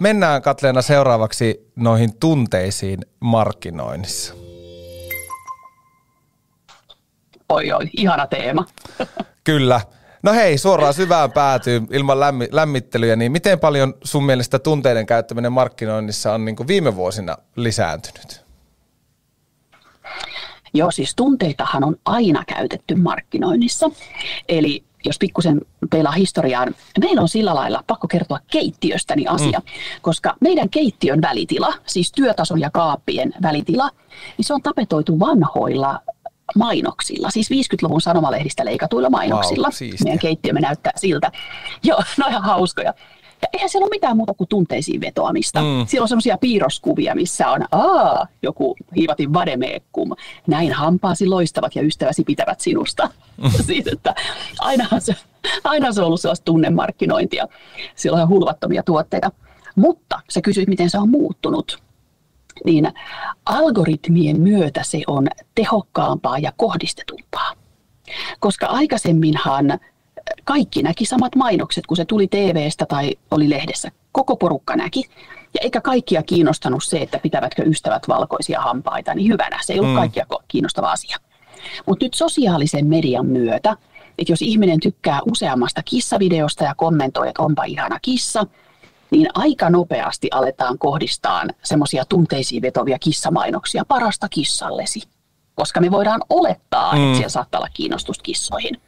mennään Katleena seuraavaksi noihin tunteisiin markkinoinnissa. Oi, ihana teema. Kyllä. No hei, suoraan syvään päätyy ilman lämmittelyjä, niin miten paljon sun mielestä tunteiden käyttäminen markkinoinnissa on niin kuin viime vuosina lisääntynyt? Joo, siis tunteitahan on aina käytetty markkinoinnissa. Eli jos pikkusen peilaa historiaan, meillä on sillä lailla pakko kertoa keittiöstäni asia, koska meidän keittiön välitila, siis työtason ja kaappien välitila, niin se on tapetoitu vanhoilla mainoksilla, siis 50-luvun sanomalehdistä leikatuilla mainoksilla. Wow, meidän keittiömme näyttää siltä. Joo, no ihan hauskoja. Ja eihän siellä ole mitään muuta kuin tunteisiin vetoamista. Siellä on semmoisia piirroskuvia, missä on joku hiivatin vademeekkum. Näin hampaasi loistavat ja ystäväsi pitävät sinusta. Siis, että aina se on ollut sellaista tunnemarkkinointia. Siellä on hulvattomia tuotteita. Mutta sä kysyit, miten se on muuttunut. Niin algoritmien myötä se on tehokkaampaa ja kohdistetumpaa. Koska aikaisemminhan kaikki näki samat mainokset, kun se tuli TV:stä tai oli lehdessä. Koko porukka näki. Ja eikä kaikkia kiinnostanut se, että pitävätkö ystävät valkoisia hampaita, niin hyvänä. Se ei ollut kaikkia kiinnostava asia. Mutta nyt sosiaalisen median myötä, että jos ihminen tykkää useammasta kissavideosta ja kommentoi, että onpa ihana kissa, niin aika nopeasti aletaan kohdistaa semmoisia tunteisiin vetovia kissamainoksia parasta kissallesi. Koska me voidaan olettaa, että siellä saattaa olla kiinnostusta kissoihin.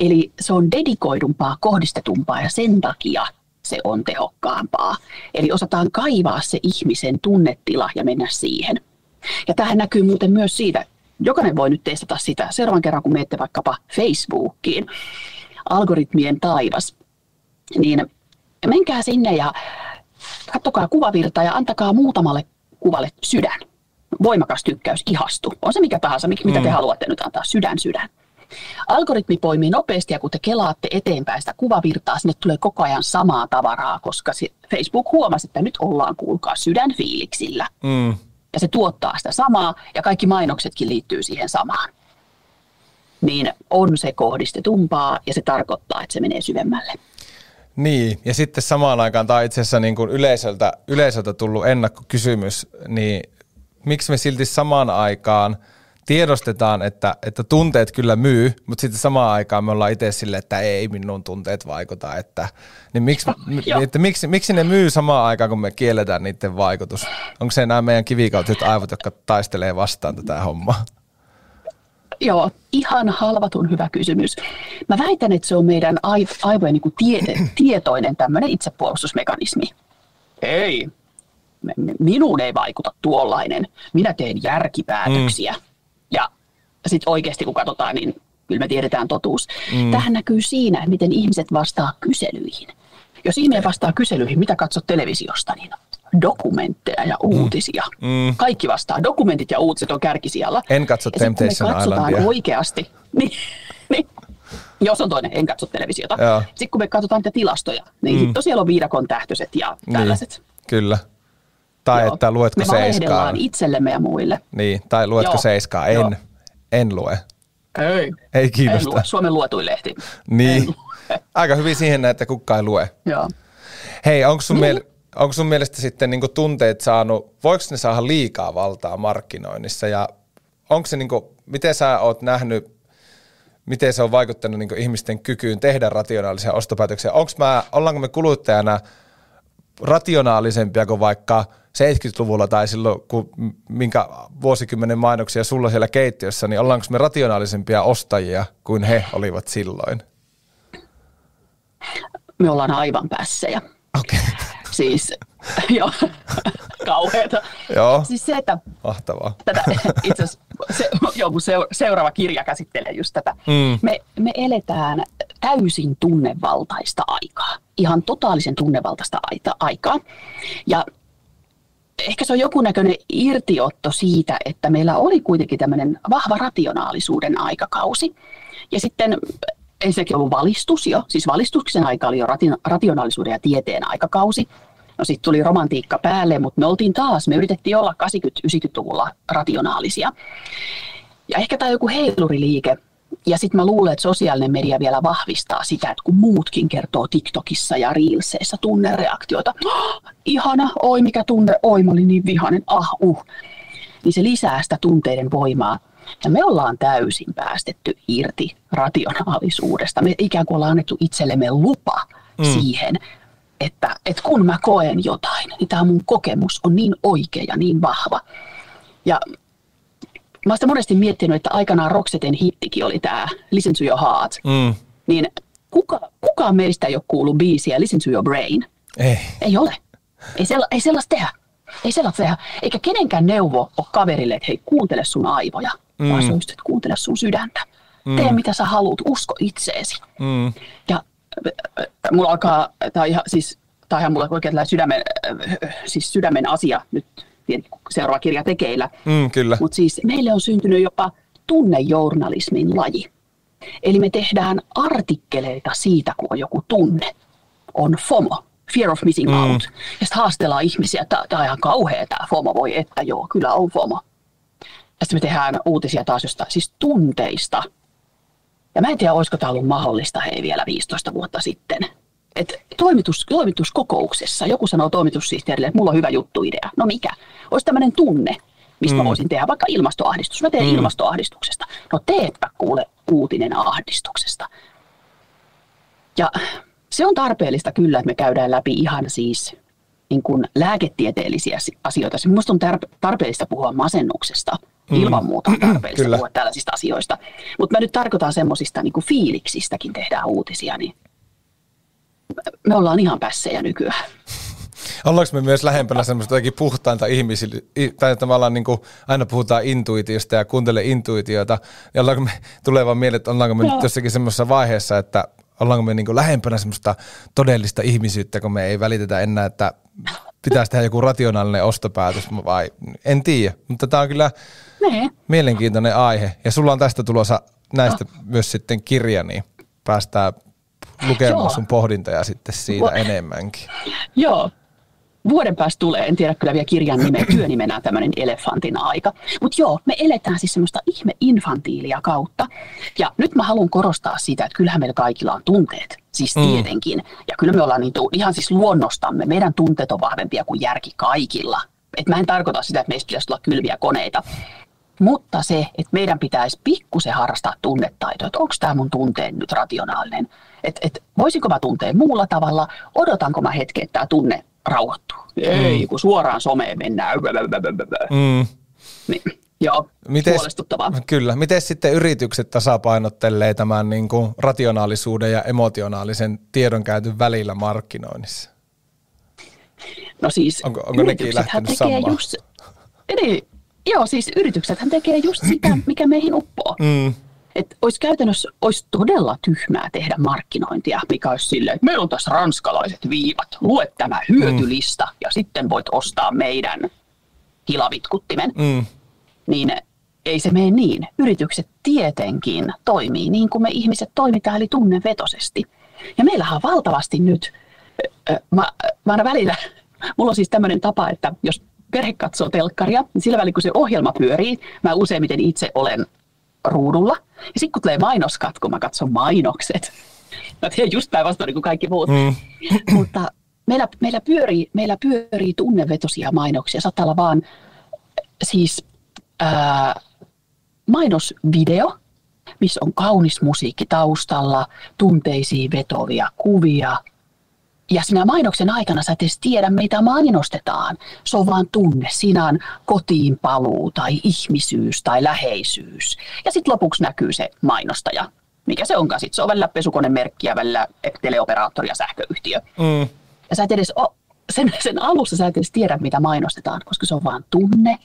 Eli se on dedikoidumpaa, kohdistetumpaa ja sen takia se on tehokkaampaa. Eli osataan kaivaa se ihmisen tunnetila ja mennä siihen. Ja tähän näkyy muuten myös siitä, jokainen voi nyt testata sitä. Seuraavan kerran, kun menette vaikkapa Facebookiin, algoritmien taivas, niin menkää sinne ja katsokaa kuvavirtaa ja antakaa muutamalle kuvalle sydän. Voimakas tykkäys, ihastu. On se mikä tahansa, mitä te haluatte nyt antaa, sydän. Algoritmi poimii nopeasti ja kun te kelaatte eteenpäin sitä kuvavirtaa, sinne tulee koko ajan samaa tavaraa, koska Facebook huomasi, että nyt ollaan kuulkaa sydänfiiliksillä. Ja se tuottaa sitä samaa ja kaikki mainoksetkin liittyy siihen samaan. Niin on se kohdistetumpaa ja se tarkoittaa, että se menee syvemmälle. Niin, ja sitten samaan aikaan tämä on itse asiassa niin kuin yleisöltä tullut ennakkokysymys, niin miksi me silti samaan aikaan tiedostetaan, että tunteet kyllä myy, mutta sitten samaan aikaan me ollaan itse silleen, että ei minun tunteet vaikuta. Niin miksi ne myy samaan aikaan, kun me kielletään niiden vaikutus? Onko se nämä meidän kivikautiset aivot, jotka taistelee vastaan tätä hommaa? Joo, ihan halvatun hyvä kysymys. Mä väitän, että se on meidän aivojen niin kuin tietoinen tämmöinen itsepuolustusmekanismi. Ei, minuun ei vaikuta tuollainen. Minä teen järkipäätöksiä. Ja sitten oikeasti kun katsotaan, niin kyllä me tiedetään totuus. Tähän näkyy siinä, miten ihmiset vastaa kyselyihin. Jos ihminen vastaa kyselyihin, mitä katsot televisiosta, niin dokumentteja ja uutisia. Kaikki vastaa. Dokumentit ja uutiset on kärkisijalla. En katso Temptation Islandia. Kun me katsotaan oikeasti, niin jos on toinen, en katso televisiota. Sitten kun me katsotaan niitä tilastoja, niin sitten tosiaan on viidakon tähtöiset ja tällaiset. Niin, kyllä. Tai joo, että luetko Seiskaa. Me valehdellaan itsellemme ja muille. Niin, tai luetko Seiskaa. En lue. Ei kiinnosta. En lue. Suomen luetuin lehti. Niin. Aika hyvin siihen että kukka ei lue. Joo. Hei, onko sun mielestä sitten niinku tunteet saanut, voiko ne saada liikaa valtaa markkinoinnissa ja onko se niinku, miten sä oot nähnyt, miten se on vaikuttanut niinku ihmisten kykyyn tehdä rationaalisia ostopäätöksiä? Ollaanko me kuluttajana rationaalisempia kuin vaikka 70-luvulla tai silloin, kun minkä vuosikymmenen mainoksia sulla siellä keittiössä, niin ollaanko me rationaalisempia ostajia kuin he olivat silloin? Me ollaan aivan pässejä. Okei. Okay. Siis, joo, kauheeta. Joo, siis se, että mahtavaa. Tätä, itse asiassa, seuraava kirja käsittelee just tätä. Me eletään täysin tunnevaltaista aikaa, ihan totaalisen tunnevaltaista aikaa. Ja ehkä se on jokunäköinen irtiotto siitä, että meillä oli kuitenkin tämmöinen vahva rationaalisuuden aikakausi. Ja sitten ensinnäkin ollut valistus jo, siis valistuksen aika oli jo rationaalisuuden ja tieteen aikakausi. No sitten tuli romantiikka päälle, mutta me yritettiin olla 80-90-luvulla rationaalisia. Ja ehkä tämä on joku heiluriliike. Ja sitten mä luulen, että sosiaalinen media vielä vahvistaa sitä, että kun muutkin kertoo TikTokissa ja Reelseissä tunnereaktioita. Ihana, oi mikä tunne, oi mä olin niin vihainen, Niin se lisää sitä tunteiden voimaa. Ja me ollaan täysin päästetty irti rationaalisuudesta. Me ikään kuin ollaan annettu itsellemme lupa siihen, että kun mä koen jotain, niin tämä mun kokemus on niin oikea ja niin vahva. Ja mä oon sitä monesti miettinyt, että aikanaan Roxetten hittikin oli tämä Listen to your heart. Niin Kukaan meistä ei ole kuullut biisiä Listen to Your Brain. Ei. Ei ole. Ei sellaista tehdä. Ei sellaista tehdä. Eikä kenenkään neuvo ole kaverille, että hei, kuuntele sun aivoja. Vaan se on just, että kuuntele sun sydäntä. Tee mitä sä haluut, usko itseesi. Ja mulla alkaa, tämä on ihan mulla oikein sydämen asia nyt, seuraava kirja tekeillä. Kyllä. Mutta siis meille on syntynyt jopa tunnejournalismin laji. Eli me tehdään artikkeleita siitä, kun on joku tunne. On FOMO, fear of missing out. Ja sitten haastellaan ihmisiä, että tämä on ihan kauhea tämä FOMO, voi että joo, kyllä on FOMO. Ja sitten me tehdään uutisia taas jostain, siis tunteista. Ja mä en tiedä, olisiko tämä ollut mahdollista vielä 15 vuotta sitten. Että toimituskokouksessa, joku sanoo toimitussihteerille, että mulla on hyvä juttuidea. No mikä? Olisi tämmöinen tunne, mistä mä voisin tehdä vaikka ilmastoahdistus. Mä teen ilmastoahdistuksesta. No teetpä kuule uutinen ahdistuksesta. Ja se on tarpeellista kyllä, että me käydään läpi ihan siis niin kuin lääketieteellisiä asioita. Minusta on tarpeellista puhua masennuksesta. Ilman muuta on tarpeellista puhua tällaisista asioista. Mutta mä nyt tarkoitan semmoisista niin kuin fiiliksistäkin tehdään uutisia, niin me ollaan ihan pässejä nykyään. Ollaanko me myös lähempänä semmoista puhtainta ihmisille, tai tavallaan niin kuin aina puhutaan intuitiosta ja kuuntele intuitiota, ja ollaanko me, tulee vaan mieleen, että ollaanko me nyt jossakin semmoisessa vaiheessa, että ollaanko me niin kuin lähempänä semmoista todellista ihmisyyttä, kun me ei välitetä enää, että pitäisi tehdä joku rationaalinen ostopäätös, vai en tiedä, mutta tämä on kyllä mielenkiintoinen aihe, ja sulla on tästä tulossa näistä myös sitten kirja, niin päästään lukemaan sun pohdintoja sitten siitä enemmänkin. Joo. Vuoden päästä tulee, en tiedä kyllä vielä kirjan nimeä, työnimenä tämmöinen elefantin aika. Mutta joo, me eletään siis semmoista ihmeinfantiilia kautta. Ja nyt mä haluan korostaa sitä, että kyllähän meillä kaikilla on tunteet, siis tietenkin. Ja kyllä me ollaan ihan siis luonnostamme, meidän tunteet on vahvempia kuin järki kaikilla. Et mä en tarkoita sitä, että meistä pitäisi olla kylviä koneita. Mutta se, että meidän pitäisi pikkusen harrastaa tunnetaitoa, että onko tämä mun tunteen nyt rationaalinen. Että voisinko mä tunteen muulla tavalla, odotanko mä hetken, että tämä tunne rauhoittuu. Ei, kun suoraan someen mennään. Niin, joo, huolestuttavaa. Kyllä. Miten sitten yritykset tasapainottelee tämän niin kuin rationaalisuuden ja emotionaalisen tiedonkäytön välillä markkinoinnissa? No siis onko nekin lähtenyt samaan? Joo, siis yrityksethän tekee just sitä, mikä meihin uppoo. Että olisi käytännössä todella tyhmää tehdä markkinointia, mikä olisi silleen, että meillä on tässä ranskalaiset viivat, lue tämä hyötylista ja sitten voit ostaa meidän hilavitkuttimen. Niin ei se mene niin. Yritykset tietenkin toimii niin kuin me ihmiset toimitaan, eli tunnevetosesti. Ja meillähän on valtavasti nyt, mä aina välillä, mulla on siis tämmöinen tapa, että jos perhe katsoo telkkaria, niin sillä välillä kun se ohjelma pyörii, mä useimmiten itse olen ruudulla. Ja sitten kun tulee mainoskatko, mä katson mainokset. Mä teen just päinvastoin niin kuin kaikki muut. Mutta meillä pyörii tunnevetoisia mainoksia. Saattaa olla vaan siis mainosvideo, missä on kaunis musiikki taustalla, tunteisiin vetovia kuvia. Ja sinä mainoksen aikana sä et edes tiedä, mitä mainostetaan. Se on vaan tunne. Siinä on kotiin paluu tai ihmisyys tai läheisyys. Ja sitten lopuksi näkyy se mainostaja. Mikä se onkaan sitten? Se on välillä pesukonemerkki ja välillä teleoperaattori ja sähköyhtiö. Ja sä et edes sen alussa sä et edes tiedä, mitä mainostetaan, koska se on vaan tunne.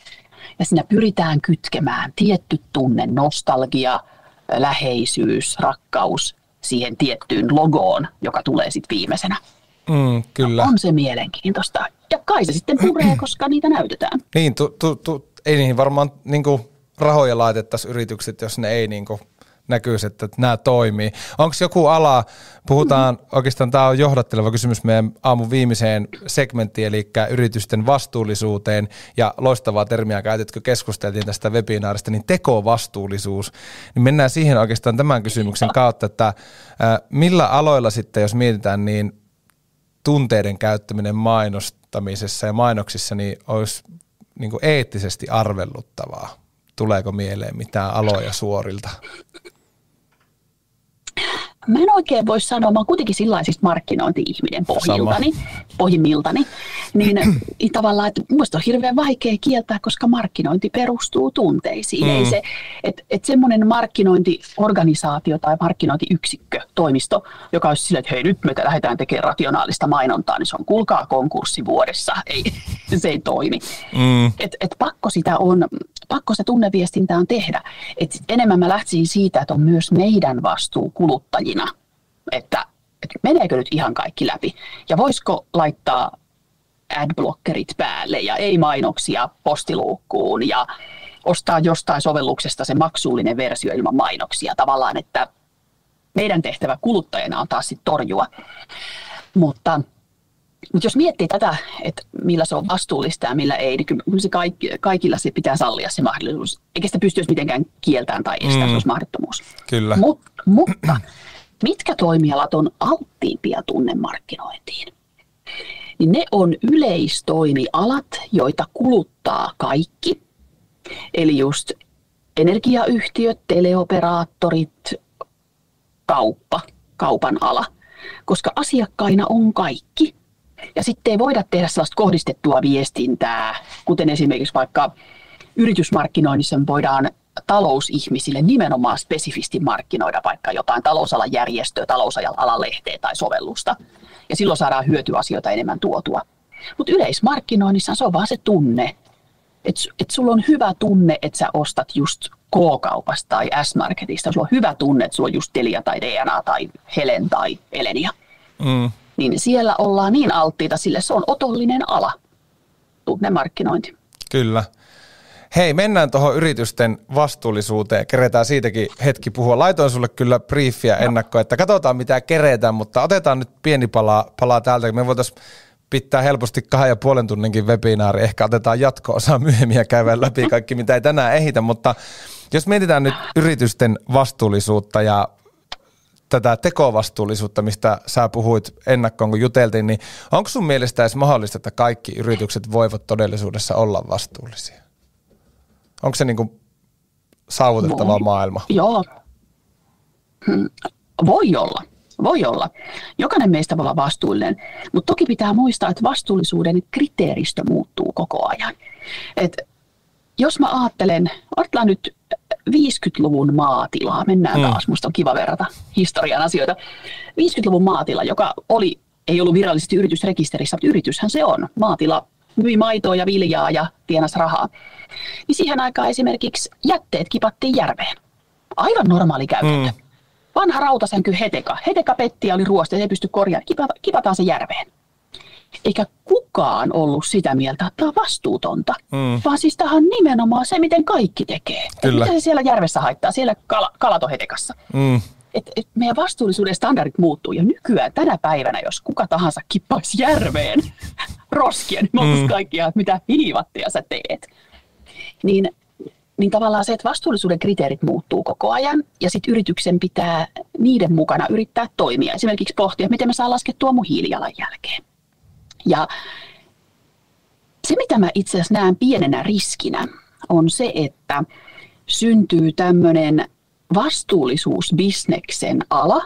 Ja siinä pyritään kytkemään tietty tunne, nostalgia, läheisyys, rakkaus siihen tiettyyn logoon, joka tulee sitten viimeisenä. Kyllä. No, on se mielenkiintoista. Ja kai se sitten puree, koska niitä näytetään. Niin, ei niihin varmaan niinku rahoja laitettaisi yritykset, jos ne ei niinku näkyisi, että nämä toimii. Onko joku ala, puhutaan, oikeastaan tämä on johdatteleva kysymys meidän aamun viimeiseen segmenttiin, eli yritysten vastuullisuuteen, ja loistavaa termiä käytetkö, keskusteltiin tästä webinaarista, niin tekovastuullisuus. Niin mennään siihen oikeastaan tämän kysymyksen kautta, että millä aloilla sitten, jos mietitään, niin tunteiden käyttäminen mainostamisessa ja mainoksissa niin olisi niin kuin eettisesti arvelluttavaa. Tuleeko mieleen mitään aloja suorilta? Mä en oikein voi sanoa, mä oon kuitenkin sillaisista markkinointi-ihminen pohjimmiltani, niin tavallaan, että musta on hirveän vaikea kieltää, koska markkinointi perustuu tunteisiin. Mm. Ei se, että semmoinen markkinointiorganisaatio tai markkinointiyksikkö, toimisto, joka olisi sillä, että hei nyt me lähdetään tekemään rationaalista mainontaa, niin se on kuulkaa konkurssi vuodessa, ei, se ei toimi. Mm. Et pakko se tunneviestintä on tehdä. Et enemmän mä lähtisin siitä, että on myös meidän vastuu kuluttajina, että meneekö nyt ihan kaikki läpi ja voisiko laittaa adblockerit päälle ja ei mainoksia postiluukkuun ja ostaa jostain sovelluksesta se maksullinen versio ilman mainoksia tavallaan, että meidän tehtävä kuluttajana on taas sit torjua, mutta jos miettii tätä, että millä se on vastuullista ja millä ei, niin kyllä se kaikilla se pitää sallia se mahdollisuus. Eikä sitä pystyisi mitenkään kieltämään tai estää, jos mahdottomuus. Kyllä. Mutta mitkä toimialat on alttiimpia tunnemarkkinointiin? Niin ne on yleistoimialat, joita kuluttaa kaikki. Eli just energiayhtiöt, teleoperaattorit, kauppa, kaupan ala. Koska asiakkaina on kaikki. Ja sitten ei voida tehdä sellaista kohdistettua viestintää, kuten esimerkiksi vaikka yritysmarkkinoinnissa voidaan talousihmisille nimenomaan spesifisti markkinoida vaikka jotain talousalan järjestöä, talousalan lehteä tai sovellusta. Ja silloin saadaan hyötyasioita enemmän tuotua. Mutta yleismarkkinoinnissa se on vaan se tunne, että sulla on hyvä tunne, että sä ostat just K-kaupasta tai S-marketista. Sulla on hyvä tunne, että sulla on just Telia tai DNA tai Helen tai Elenia. Mm. Niin siellä ollaan niin alttiita, sillä se on otollinen ala, tunnemarkkinointi. Kyllä. Hei, mennään tuohon yritysten vastuullisuuteen. Keretään siitäkin hetki puhua. Laitoin sulle kyllä briefiä ennakkoa, että katsotaan mitä keretään, mutta otetaan nyt pieni palaa täältä. Me voitaisiin pitää helposti 2,5 tunninkin webinaari. Ehkä otetaan jatko-osaa myöhemmin ja käydään läpi kaikki, mitä ei tänään ehitä. Mutta jos mietitään nyt yritysten vastuullisuutta ja tätä tekovastuullisuutta, mistä sä puhuit ennakkoon, kun juteltiin, niin onko sun mielestä edes mahdollista, että kaikki yritykset voivat todellisuudessa olla vastuullisia? Onko se niin kuin saavutettava maailma? Joo. Voi olla. Jokainen meistä voi olla vastuullinen, mutta toki pitää muistaa, että vastuullisuuden kriteeristö muuttuu koko ajan. Et jos mä ajattelen, otetaan nyt 50-luvun maatilaa, mennään taas, musta on kiva verrata historian asioita. 50-luvun maatila, joka ei ollut virallisesti yritysrekisterissä, mutta yrityshän se on. Maatila myi maitoa ja viljaa ja tienasi rahaa. Niin siihen aikaan esimerkiksi jätteet kipattiin järveen. Aivan normaali käytäntö. Vanha rautasänky Heteka. Heteka petti ja oli ruoste, ei pysty korjaamaan. Kipataan se järveen. Eikä kukaan ollut sitä mieltä, että tämä on vastuutonta, vaan siis tämä on nimenomaan se, miten kaikki tekee. Mitä se siellä järvessä haittaa, siellä kalat on hetekassa. Meidän vastuullisuuden standardit muuttuu ja nykyään tänä päivänä, jos kuka tahansa kippaisi järveen roskia, niin me oltaisiin kaikkia, että mitä hiivattia sä teet. Niin tavallaan se, että vastuullisuuden kriteerit muuttuu koko ajan ja sitten yrityksen pitää niiden mukana yrittää toimia. Esimerkiksi pohtia, miten me saa laskettua mun hiilijalanjälkeen. Ja se, mitä mä itse asiassa näen pienenä riskinä, on se, että syntyy tämmöinen vastuullisuusbisneksen ala,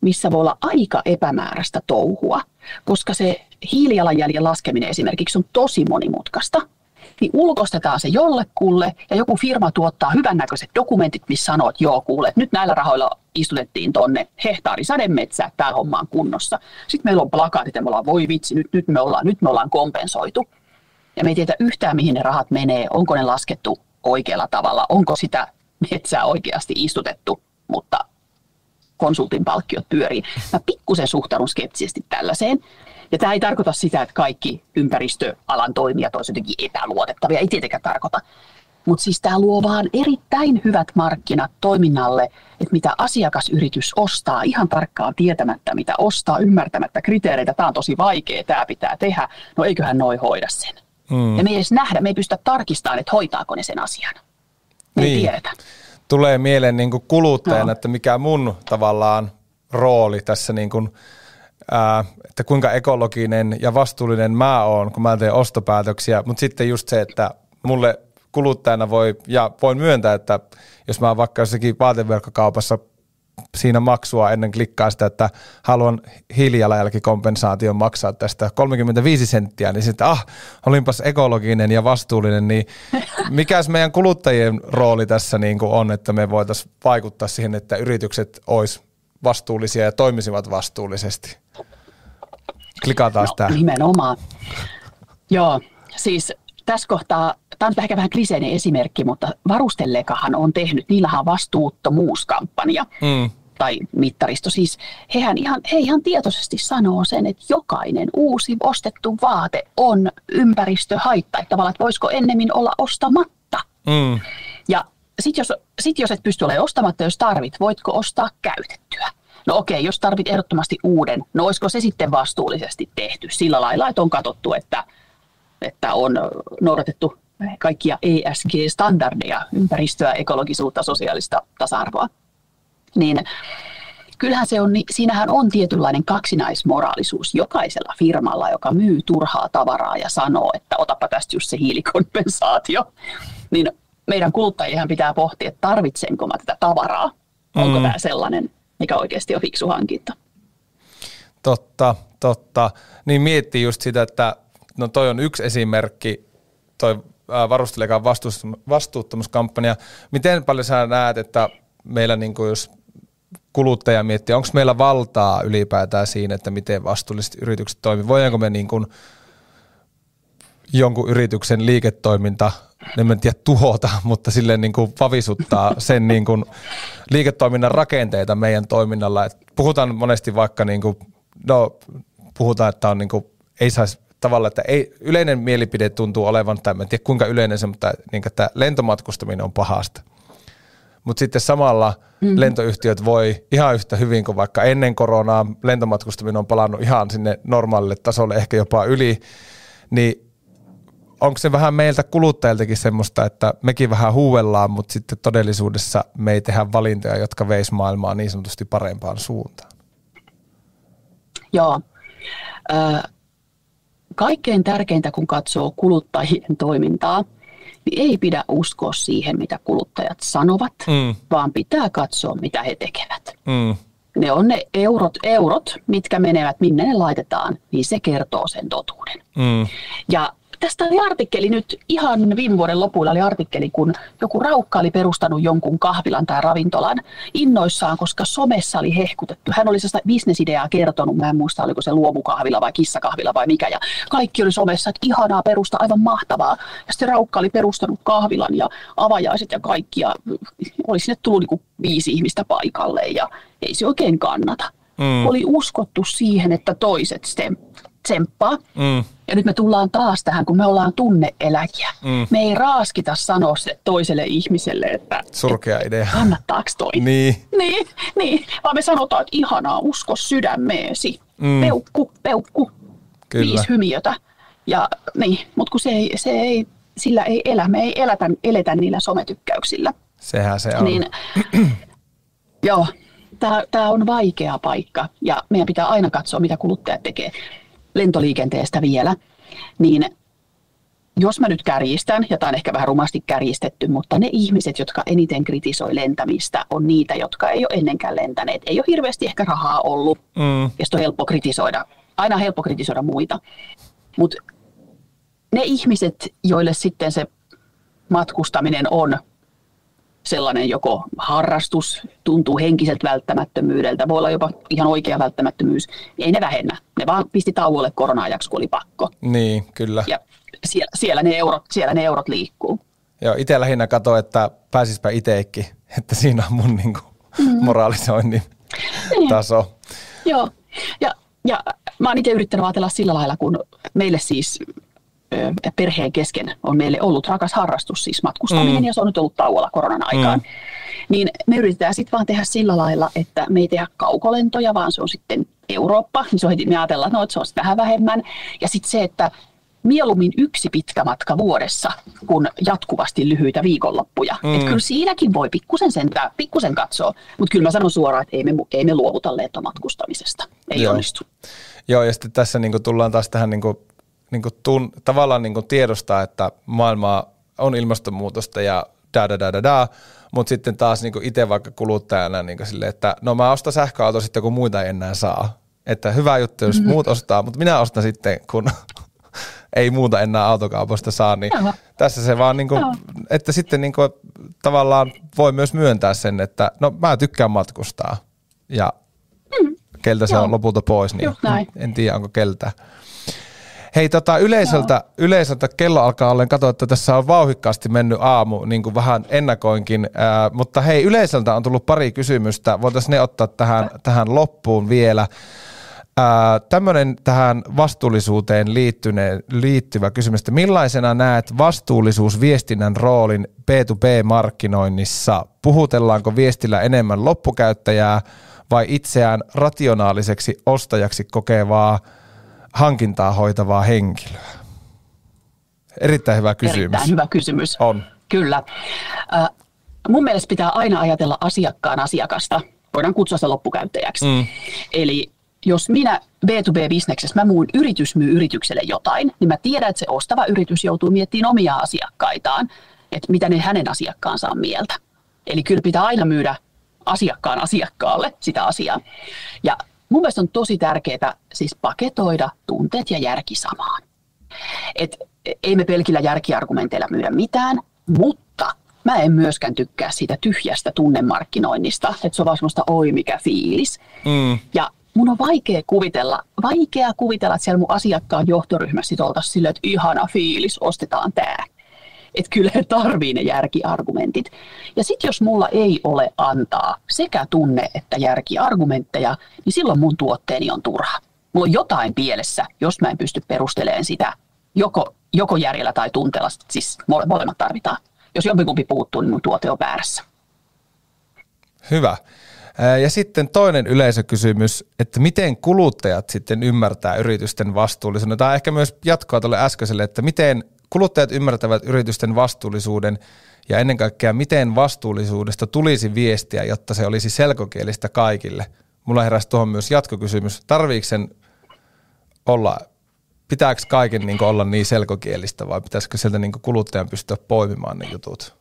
missä voi olla aika epämääräistä touhua, koska se hiilijalanjäljen laskeminen esimerkiksi on tosi monimutkaista. Niin ulkostetaan se jollekulle ja joku firma tuottaa hyvännäköiset dokumentit, missä sanoo, että joo kuule, nyt näillä rahoilla istutettiin tonne hehtaari sademetsää, tää homma on kunnossa. Sitten meillä on plakaatit ja me ollaan voi vitsi, nyt me ollaan kompensoitu. Ja me ei tiedä yhtään mihin ne rahat menee, onko ne laskettu oikealla tavalla, onko sitä metsää oikeasti istutettu, mutta konsultin palkkiot pyörii. Mä pikkusen suhtaudun skeptisesti tällaiseen. Ja tämä ei tarkoita sitä, että kaikki ympäristöalan toimijat olisivat jotenkin epäluotettavia, ei tietenkään tarkoita. Mutta siis tämä luo vaan erittäin hyvät markkinat toiminnalle, että mitä asiakasyritys ostaa ihan tarkkaan tietämättä, mitä ostaa, ymmärtämättä kriteereitä. Tämä on tosi vaikea, tämä pitää tehdä, no eiköhän noi hoida sen. Ja me ei edes nähdä, me ei pystytä tarkistamaan, että hoitaako ne sen asian. Me ei tiedetä. Tulee mieleen niin kuin kuluttajana, että mikä mun tavallaan rooli tässä niin kuin että kuinka ekologinen ja vastuullinen mä oon, kun mä teen ostopäätöksiä, mutta sitten just se, että mulle kuluttajana voin myöntää, että jos mä vaikka jossakin vaateverkkokaupassa siinä maksua ennen klikkaa sitä, että haluan hiilijalanjälkikompensaation maksaa tästä 35 senttiä, niin sitten olinpas ekologinen ja vastuullinen, niin mikäs meidän kuluttajien rooli tässä niin kuin on, että me voitaisiin vaikuttaa siihen, että yritykset olisi vastuullisia ja toimisivat vastuullisesti? Klikataan sitä. No, nimenomaan. Joo, siis tässä kohtaa, tämä on ehkä vähän kliseinen esimerkki, mutta Varustellekahan on tehnyt, niillähän on vastuuttomuuskampanja tai mittaristo. Siis he ihan tietoisesti sanoo sen, että jokainen uusi ostettu vaate on ympäristöhaitta. Että tavallaan, että voisiko ennemmin olla ostamatta. Ja sit jos et pysty olemaan ostamatta, jos tarvit, voitko ostaa käytettyä? No okei, jos tarvit ehdottomasti uuden, no olisiko se sitten vastuullisesti tehty? Sillä lailla, että on katsottu, että on noudatettu kaikkia ESG-standardeja, ympäristöä, ekologisuutta, sosiaalista tasa-arvoa. Niin kyllähän se on, siinähän on tietynlainen kaksinaismoraalisuus jokaisella firmalla, joka myy turhaa tavaraa ja sanoo, että otapa tästä just se hiilikompensaatio. Niin meidän kuluttajienhan pitää pohtia, että tarvitsenko mä tätä tavaraa, onko tämä sellainen, mikä oikeasti on fiksu hankinta. Totta. Niin miettii just sitä, että no toi on yksi esimerkki, toi Varustelekaan vastuuttomuuskampanja. Miten paljon sä näet, että meillä niin kuin jos kuluttaja miettii, onko meillä valtaa ylipäätään siinä, että miten vastuulliset yritykset toimii? Voidaanko me niin kuin jonkun yrityksen liiketoiminta, en tiedä tuhota, mutta silleen niin kuin vavisuttaa sen niin kuin liiketoiminnan rakenteita meidän toiminnalla. Et puhutaan monesti vaikka, niin kuin, puhutaan, että on niin kuin, ei saisi tavalla, että ei, yleinen mielipide tuntuu olevan, tai en tiedä kuinka yleinen se, mutta niin, että lentomatkustaminen on pahasta. Mutta sitten samalla lentoyhtiöt voi ihan yhtä hyvin kuin vaikka ennen koronaa, lentomatkustaminen on palannut ihan sinne normaalille tasolle, ehkä jopa yli, niin onko se vähän meiltä kuluttajiltakin semmoista, että mekin vähän huuellaan, mutta sitten todellisuudessa me ei tehdä valintoja, jotka veisi maailmaa niin sanotusti parempaan suuntaan? Joo. Kaikkein tärkeintä, kun katsoo kuluttajien toimintaa, niin ei pidä uskoa siihen, mitä kuluttajat sanovat, vaan pitää katsoa, mitä he tekevät. Ne on ne eurot, mitkä menevät, minne ne laitetaan, niin se kertoo sen totuuden. Ja tästä oli artikkeli nyt, ihan viime vuoden lopulla oli artikkeli, kun joku raukka oli perustanut jonkun kahvilan tai ravintolan innoissaan, koska somessa oli hehkutettu. Hän oli sellaista bisnesideaa kertonut, mä en muista, oliko se luomukahvila vai kissakahvila vai mikä, ja kaikki oli somessa, että ihanaa perustaa, aivan mahtavaa. Ja sitten raukka oli perustanut kahvilan ja avajaiset ja kaikki, ja oli sinne tullut niin kuin 5 ihmistä paikalle, ja ei se oikein kannata. Oli uskottu siihen, että toiset tsemppaa. Ja nyt me tullaan taas tähän, kun me ollaan tunne-eläjiä. Me ei raaskita sanoa toiselle ihmiselle, että surkea idea. Kannattaako toi? Niin. Vaan me sanotaan, että ihanaa, usko sydämeesi. Peukku. Kyllä. 5 hymiötä. Ja niin, mutta kun se ei, sillä ei elä. Me ei eletä niillä sometykkäyksillä. Sehän se on. Niin, joo, tämä on vaikea paikka ja meidän pitää aina katsoa, mitä kuluttajat tekee. Lentoliikenteestä vielä, niin jos mä nyt kärjistän, ja tämä on ehkä vähän rumasti kärjistetty, mutta ne ihmiset, jotka eniten kritisoi lentämistä, on niitä, jotka ei ole ennenkään lentäneet. Ei ole hirveästi ehkä rahaa ollut, ja sitä on helppo kritisoida. Aina helppo kritisoida muita. Mutta ne ihmiset, joille sitten se matkustaminen on sellainen joko harrastus, tuntuu henkiseltä välttämättömyydeltä, voi olla jopa ihan oikea välttämättömyys, ei ne vähennä. Ne vaan pisti tauolle korona-ajaksi, kun oli pakko. Niin, kyllä. Ja siellä ne eurot liikkuu. Joo, itse lähinnä katsoin, että pääsispä itsekin, että siinä on mun niinku moraalisoinnin taso. Joo, ja mä oon itse yrittänyt ajatella sillä lailla, kun meille siis perheen kesken on meille ollut rakas harrastus, siis matkustaminen, ja se on nyt ollut tauolla koronan aikaan. Niin me yritetään sitten vaan tehdä sillä lailla, että me ei tehdä kaukolentoja, vaan se on sitten Eurooppa. Niin se on heti, me ajatellaan, että se on vähän vähemmän. Ja sitten se, että mieluummin yksi pitkä matka vuodessa, kun jatkuvasti lyhyitä viikonloppuja. Että kyllä siinäkin voi pikkusen katsoa. Mutta kyllä mä sanon suoraan, että ei me luovuta lentomatkustamisesta. Ei onnistu. Joo, ja sitten tässä niinku tullaan taas tähän tavallaan tiedostaa, että maailmaa on ilmastonmuutosta ja mutta sitten taas niinku itse vaikka kuluttajana niinku silleen, että no mä ostan sähköauto sitten, kun muita ei enää saa. Että hyvä juttu, jos muut ostaa, mutta minä ostan sitten, kun ei muuta enää autokaupasta saa. Niin tässä se vaan, niinku, että sitten niinku, tavallaan voi myös myöntää sen, että no mä tykkään matkustaa ja keltä se on lopulta pois, niin en tiedä onko keltä. Hei, yleisöltä kello alkaa ollen katsoa, että tässä on vauhikkaasti mennyt aamu, niin kuin vähän ennakoinkin. Mutta hei, yleisöltä on tullut pari kysymystä. Voitaisiin ne ottaa tähän loppuun vielä. Tämmöinen tähän vastuullisuuteen liittyvä kysymys, että millaisena näet vastuullisuusviestinnän roolin B2B-markkinoinnissa? Puhutellaanko viestillä enemmän loppukäyttäjää vai itseään rationaaliseksi ostajaksi kokevaa hankintaa hoitavaa henkilöä? Erittäin hyvä kysymys. Erittäin hyvä kysymys. On. Kyllä. Mun mielestä pitää aina ajatella asiakkaan asiakasta. Voidaan kutsua sitä loppukäyttäjäksi. Eli jos minä B2B-bisneksessä, mä muun yritys myy yritykselle jotain, niin mä tiedän, että se ostava yritys joutuu miettimään omia asiakkaitaan, että mitä ne hänen asiakkaansa on mieltä. Eli kyllä pitää aina myydä asiakkaan asiakkaalle sitä asiaa. Ja mun mielestä on tosi tärkeää siis paketoida tunteet ja järki samaan. Et ei me pelkillä järkiargumenteilla myydä mitään, mutta mä en myöskään tykkää siitä tyhjästä tunnemarkkinoinnista, että se on vaan semmoista oi mikä fiilis. Ja mun on vaikea kuvitella, että siellä mun asiakkaan johtoryhmässä sit oltaisiin silleen, että ihana fiilis, ostetaan tää. Että kyllä he tarvii ne järkiargumentit. Ja sitten jos mulla ei ole antaa sekä tunne- että järkiargumentteja, niin silloin mun tuotteeni on turha. Mulla on jotain pielessä, jos mä en pysty perustelemaan sitä joko järjellä tai tunteella, siis molemmat tarvitaan. Jos jompikumpi puuttuu, niin mun tuote on väärässä. Hyvä. Ja sitten toinen yleisökysymys, että miten kuluttajat sitten ymmärtää yritysten vastuullisuuden. Tämä on ehkä myös jatkoa tuolle äskeiselle, että miten kuluttajat ymmärtävät yritysten vastuullisuuden ja ennen kaikkea, miten vastuullisuudesta tulisi viestiä, jotta se olisi selkokielistä kaikille. Mulla heräsi tuohon myös jatkokysymys. Tarviiko sen olla, pitääkö kaiken niin kuin olla niin selkokielistä vai pitäisikö sieltä niin kuin kuluttajan pystyä poimimaan ne jutut?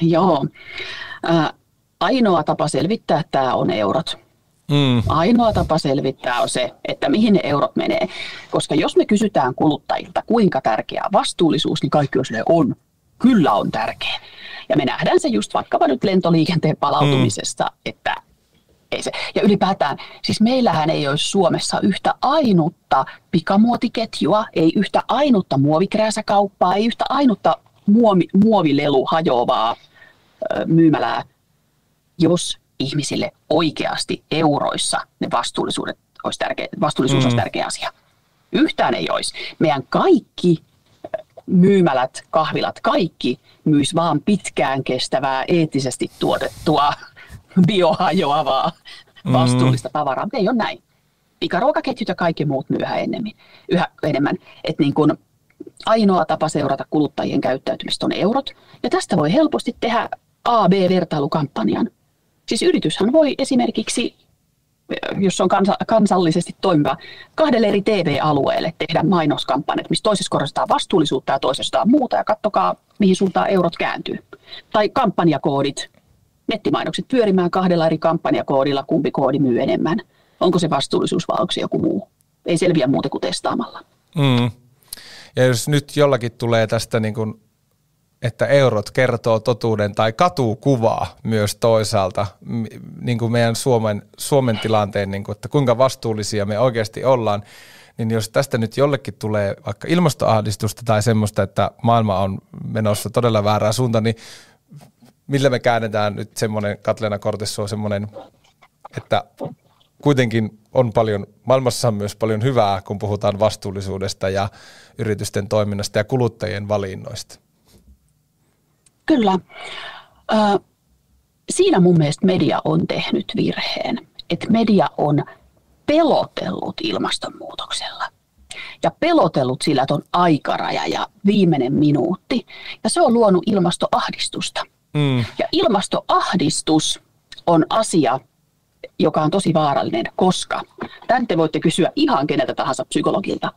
Joo. Ainoa tapa selvittää tämä on eurot. Ainoa tapa selvittää on se, että mihin ne eurot menee. Koska jos me kysytään kuluttajilta, kuinka tärkeää vastuullisuus, niin kaikki jos ne on. Kyllä on tärkeä. Ja me nähdään se just vaikkapa nyt lentoliikenteen palautumisesta, että ei se. Ja ylipäätään, siis meillähän ei olisi Suomessa yhtä ainutta pikamuotiketjua, ei yhtä ainutta muovikrääsäkauppaa, ei yhtä ainutta muovilelu hajoavaa myymälää, jos ihmisille oikeasti euroissa ne vastuullisuus olisi tärkeä asia. Yhtään ei olisi. Meidän kaikki myymälät, kahvilat, kaikki myis vaan pitkään kestävää, eettisesti tuotettua, biohajoavaa, vastuullista tavaraa. Ei ole näin. Pikaruokaketjut ja kaikki muut myyhän yhä enemmän. Et niin kun ainoa tapa seurata kuluttajien käyttäytymistä on eurot. Ja tästä voi helposti tehdä AB-vertailukampanjan. Siis yrityshän voi esimerkiksi, jos on kansallisesti toimiva, 2 eri TV-alueelle tehdä mainoskampanjat, missä toisessa korostetaan vastuullisuutta ja toisessa muuta, ja katsokaa, mihin suuntaan eurot kääntyy. Tai kampanjakoodit, nettimainokset pyörimään 2 eri kampanjakoodilla, kumpi koodi myy enemmän. Onko se vastuullisuus vai onko se joku muu? Ei selviä muuta kuin testaamalla. Ja jos nyt jollakin tulee tästä niin kuin, että eurot kertoo totuuden tai katukuvaa myös toisaalta niin kuin meidän Suomen tilanteen, niin kuin, että kuinka vastuullisia me oikeasti ollaan, niin jos tästä nyt jollekin tulee vaikka ilmastoahdistusta tai semmoista, että maailma on menossa todella väärään suuntaan, niin millä me käännetään nyt semmoinen, Katleena Kortesuo, semmoinen, että kuitenkin on paljon, maailmassa on myös paljon hyvää, kun puhutaan vastuullisuudesta ja yritysten toiminnasta ja kuluttajien valinnoista. Kyllä. Siinä mun mielestä media on tehnyt virheen, että media on pelotellut ilmastonmuutoksella ja pelotellut sillä, että on aikaraja ja viimeinen minuutti, ja se on luonut ilmastoahdistusta. Ja ilmastoahdistus on asia, joka on tosi vaarallinen, koska tän te voitte kysyä ihan keneltä tahansa psykologilta,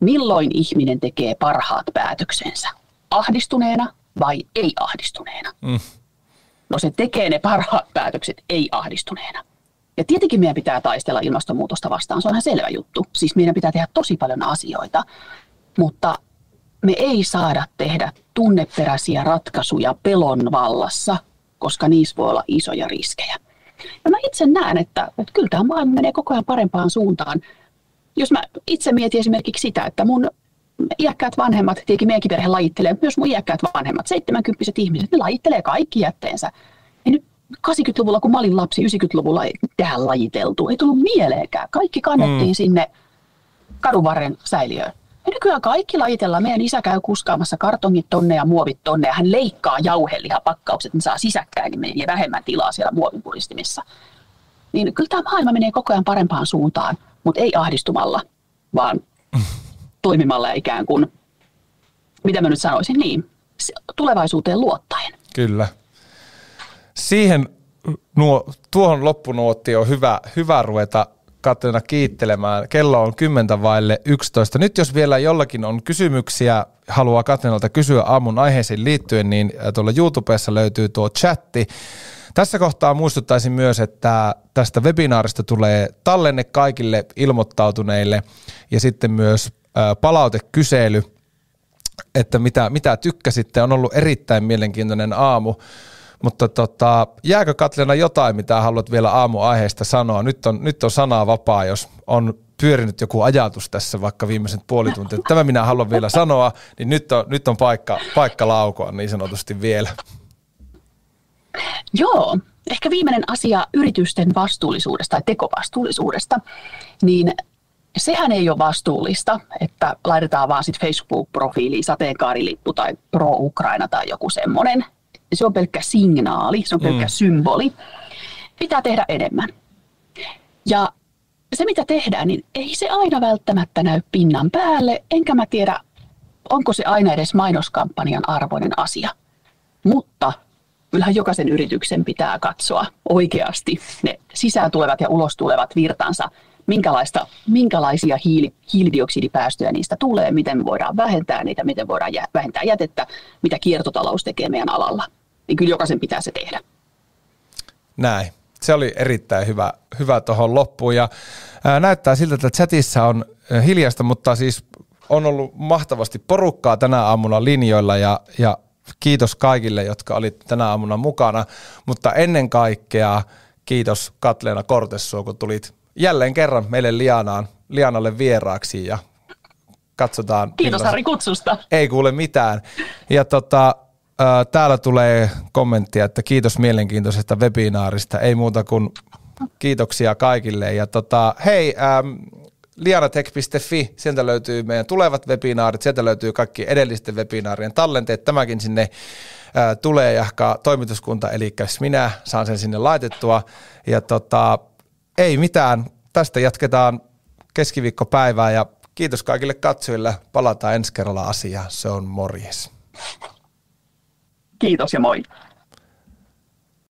milloin ihminen tekee parhaat päätöksensä, ahdistuneena vai ei ahdistuneena? No se tekee ne parhaat päätökset ei ahdistuneena. Ja tietenkin meidän pitää taistella ilmastonmuutosta vastaan, se on ihan selvä juttu. Siis meidän pitää tehdä tosi paljon asioita, mutta me ei saada tehdä tunneperäisiä ratkaisuja pelon vallassa, koska niissä voi olla isoja riskejä. Ja mä itse näen, että kyllä tämä maailma menee koko ajan parempaan suuntaan. Jos mä itse mietin esimerkiksi sitä, että mun iäkkäät vanhemmat, tietenkin meidänkin perhe lajittelee, myös mun iäkkäät vanhemmat, 70-vuotiaat ihmiset, ne lajittelee kaikki jätteensä. Ja nyt 80-luvulla, kun mä olin lapsi, 90-luvulla ei tähän lajiteltu, ei tullut mieleenkään. Kaikki kannettiin sinne kadunvarren säiliöön. Ja nykyään kaikki lajitellaan. Meidän isä käy kuskaamassa kartongit tonne ja muovit tonne, ja hän leikkaa jauhelihapakkaukset, ne saa sisäkkäänkin meille vähemmän tilaa siellä muovinpuristimissa. Niin kyllä tämä maailma menee koko ajan parempaan suuntaan, mutta ei ahdistumalla, vaan toimimalla ikään kuin, mitä mä nyt sanoisin, niin tulevaisuuteen luottaen. Kyllä. Siihen tuohon loppunuotti on hyvä ruveta Katleena kiittelemään. Kello on 10:10. Nyt jos vielä jollakin on kysymyksiä, haluaa Katleenalta kysyä aamun aiheisiin liittyen, niin tuolla YouTubessa löytyy tuo chatti. Tässä kohtaa muistuttaisin myös, että tästä webinaarista tulee tallenne kaikille ilmoittautuneille ja sitten myös palautekysely, että mitä tykkäsitte. On ollut erittäin mielenkiintoinen aamu. Mutta jääkö Katleena jotain, mitä haluat vielä aamuaiheesta sanoa? Nyt on sanaa vapaa, jos on pyörinyt joku ajatus tässä vaikka viimeiset puoli tuntia. Tämä minä haluan vielä sanoa, niin nyt on paikka laukoa niin sanotusti vielä. Joo, ehkä viimeinen asia yritysten vastuullisuudesta tai tekovastuullisuudesta, niin sehän ei ole vastuullista, että laitetaan vaan sit Facebook-profiiliin sateenkaarilippu tai pro-Ukraina tai joku semmoinen. Se on pelkkä signaali, se on pelkkä symboli. Pitää tehdä enemmän. Ja se, mitä tehdään, niin ei se aina välttämättä näy pinnan päälle, enkä mä tiedä, onko se aina edes mainoskampanjan arvoinen asia. Mutta kyllähän jokaisen yrityksen pitää katsoa oikeasti ne sisään tulevat ja ulos tulevat virtansa, minkälaisia hiilidioksidipäästöjä niistä tulee, miten me voidaan vähentää niitä, miten voidaan vähentää jätettä, mitä kiertotalous tekee meidän alalla. Niin kyllä jokaisen pitää se tehdä. Näin. Se oli erittäin hyvä tuohon loppuun. Ja näyttää siltä, että chatissa on hiljaista, mutta siis on ollut mahtavasti porukkaa tänä aamuna linjoilla ja kiitos kaikille, jotka olivat tänä aamuna mukana. Mutta ennen kaikkea kiitos Katleena Kortesuo, kun tulit jälleen kerran meille Lianalle vieraaksi ja katsotaan. Kiitos Harri kutsusta. Ei kuule mitään. Ja täällä tulee kommenttia, että kiitos mielenkiintoisesta webinaarista. Ei muuta kuin kiitoksia kaikille. Ja hei, lianatech.fi, sieltä löytyy meidän tulevat webinaarit, sieltä löytyy kaikki edellisten webinaarien tallenteet. Tämäkin sinne tulee ja toimituskunta, eli minä saan sen sinne laitettua. Ja ei mitään. Tästä jatketaan keskiviikkopäivää ja kiitos kaikille katsojille. Palataan ensi kerralla asiaan. Se on morjes. Kiitos ja moi.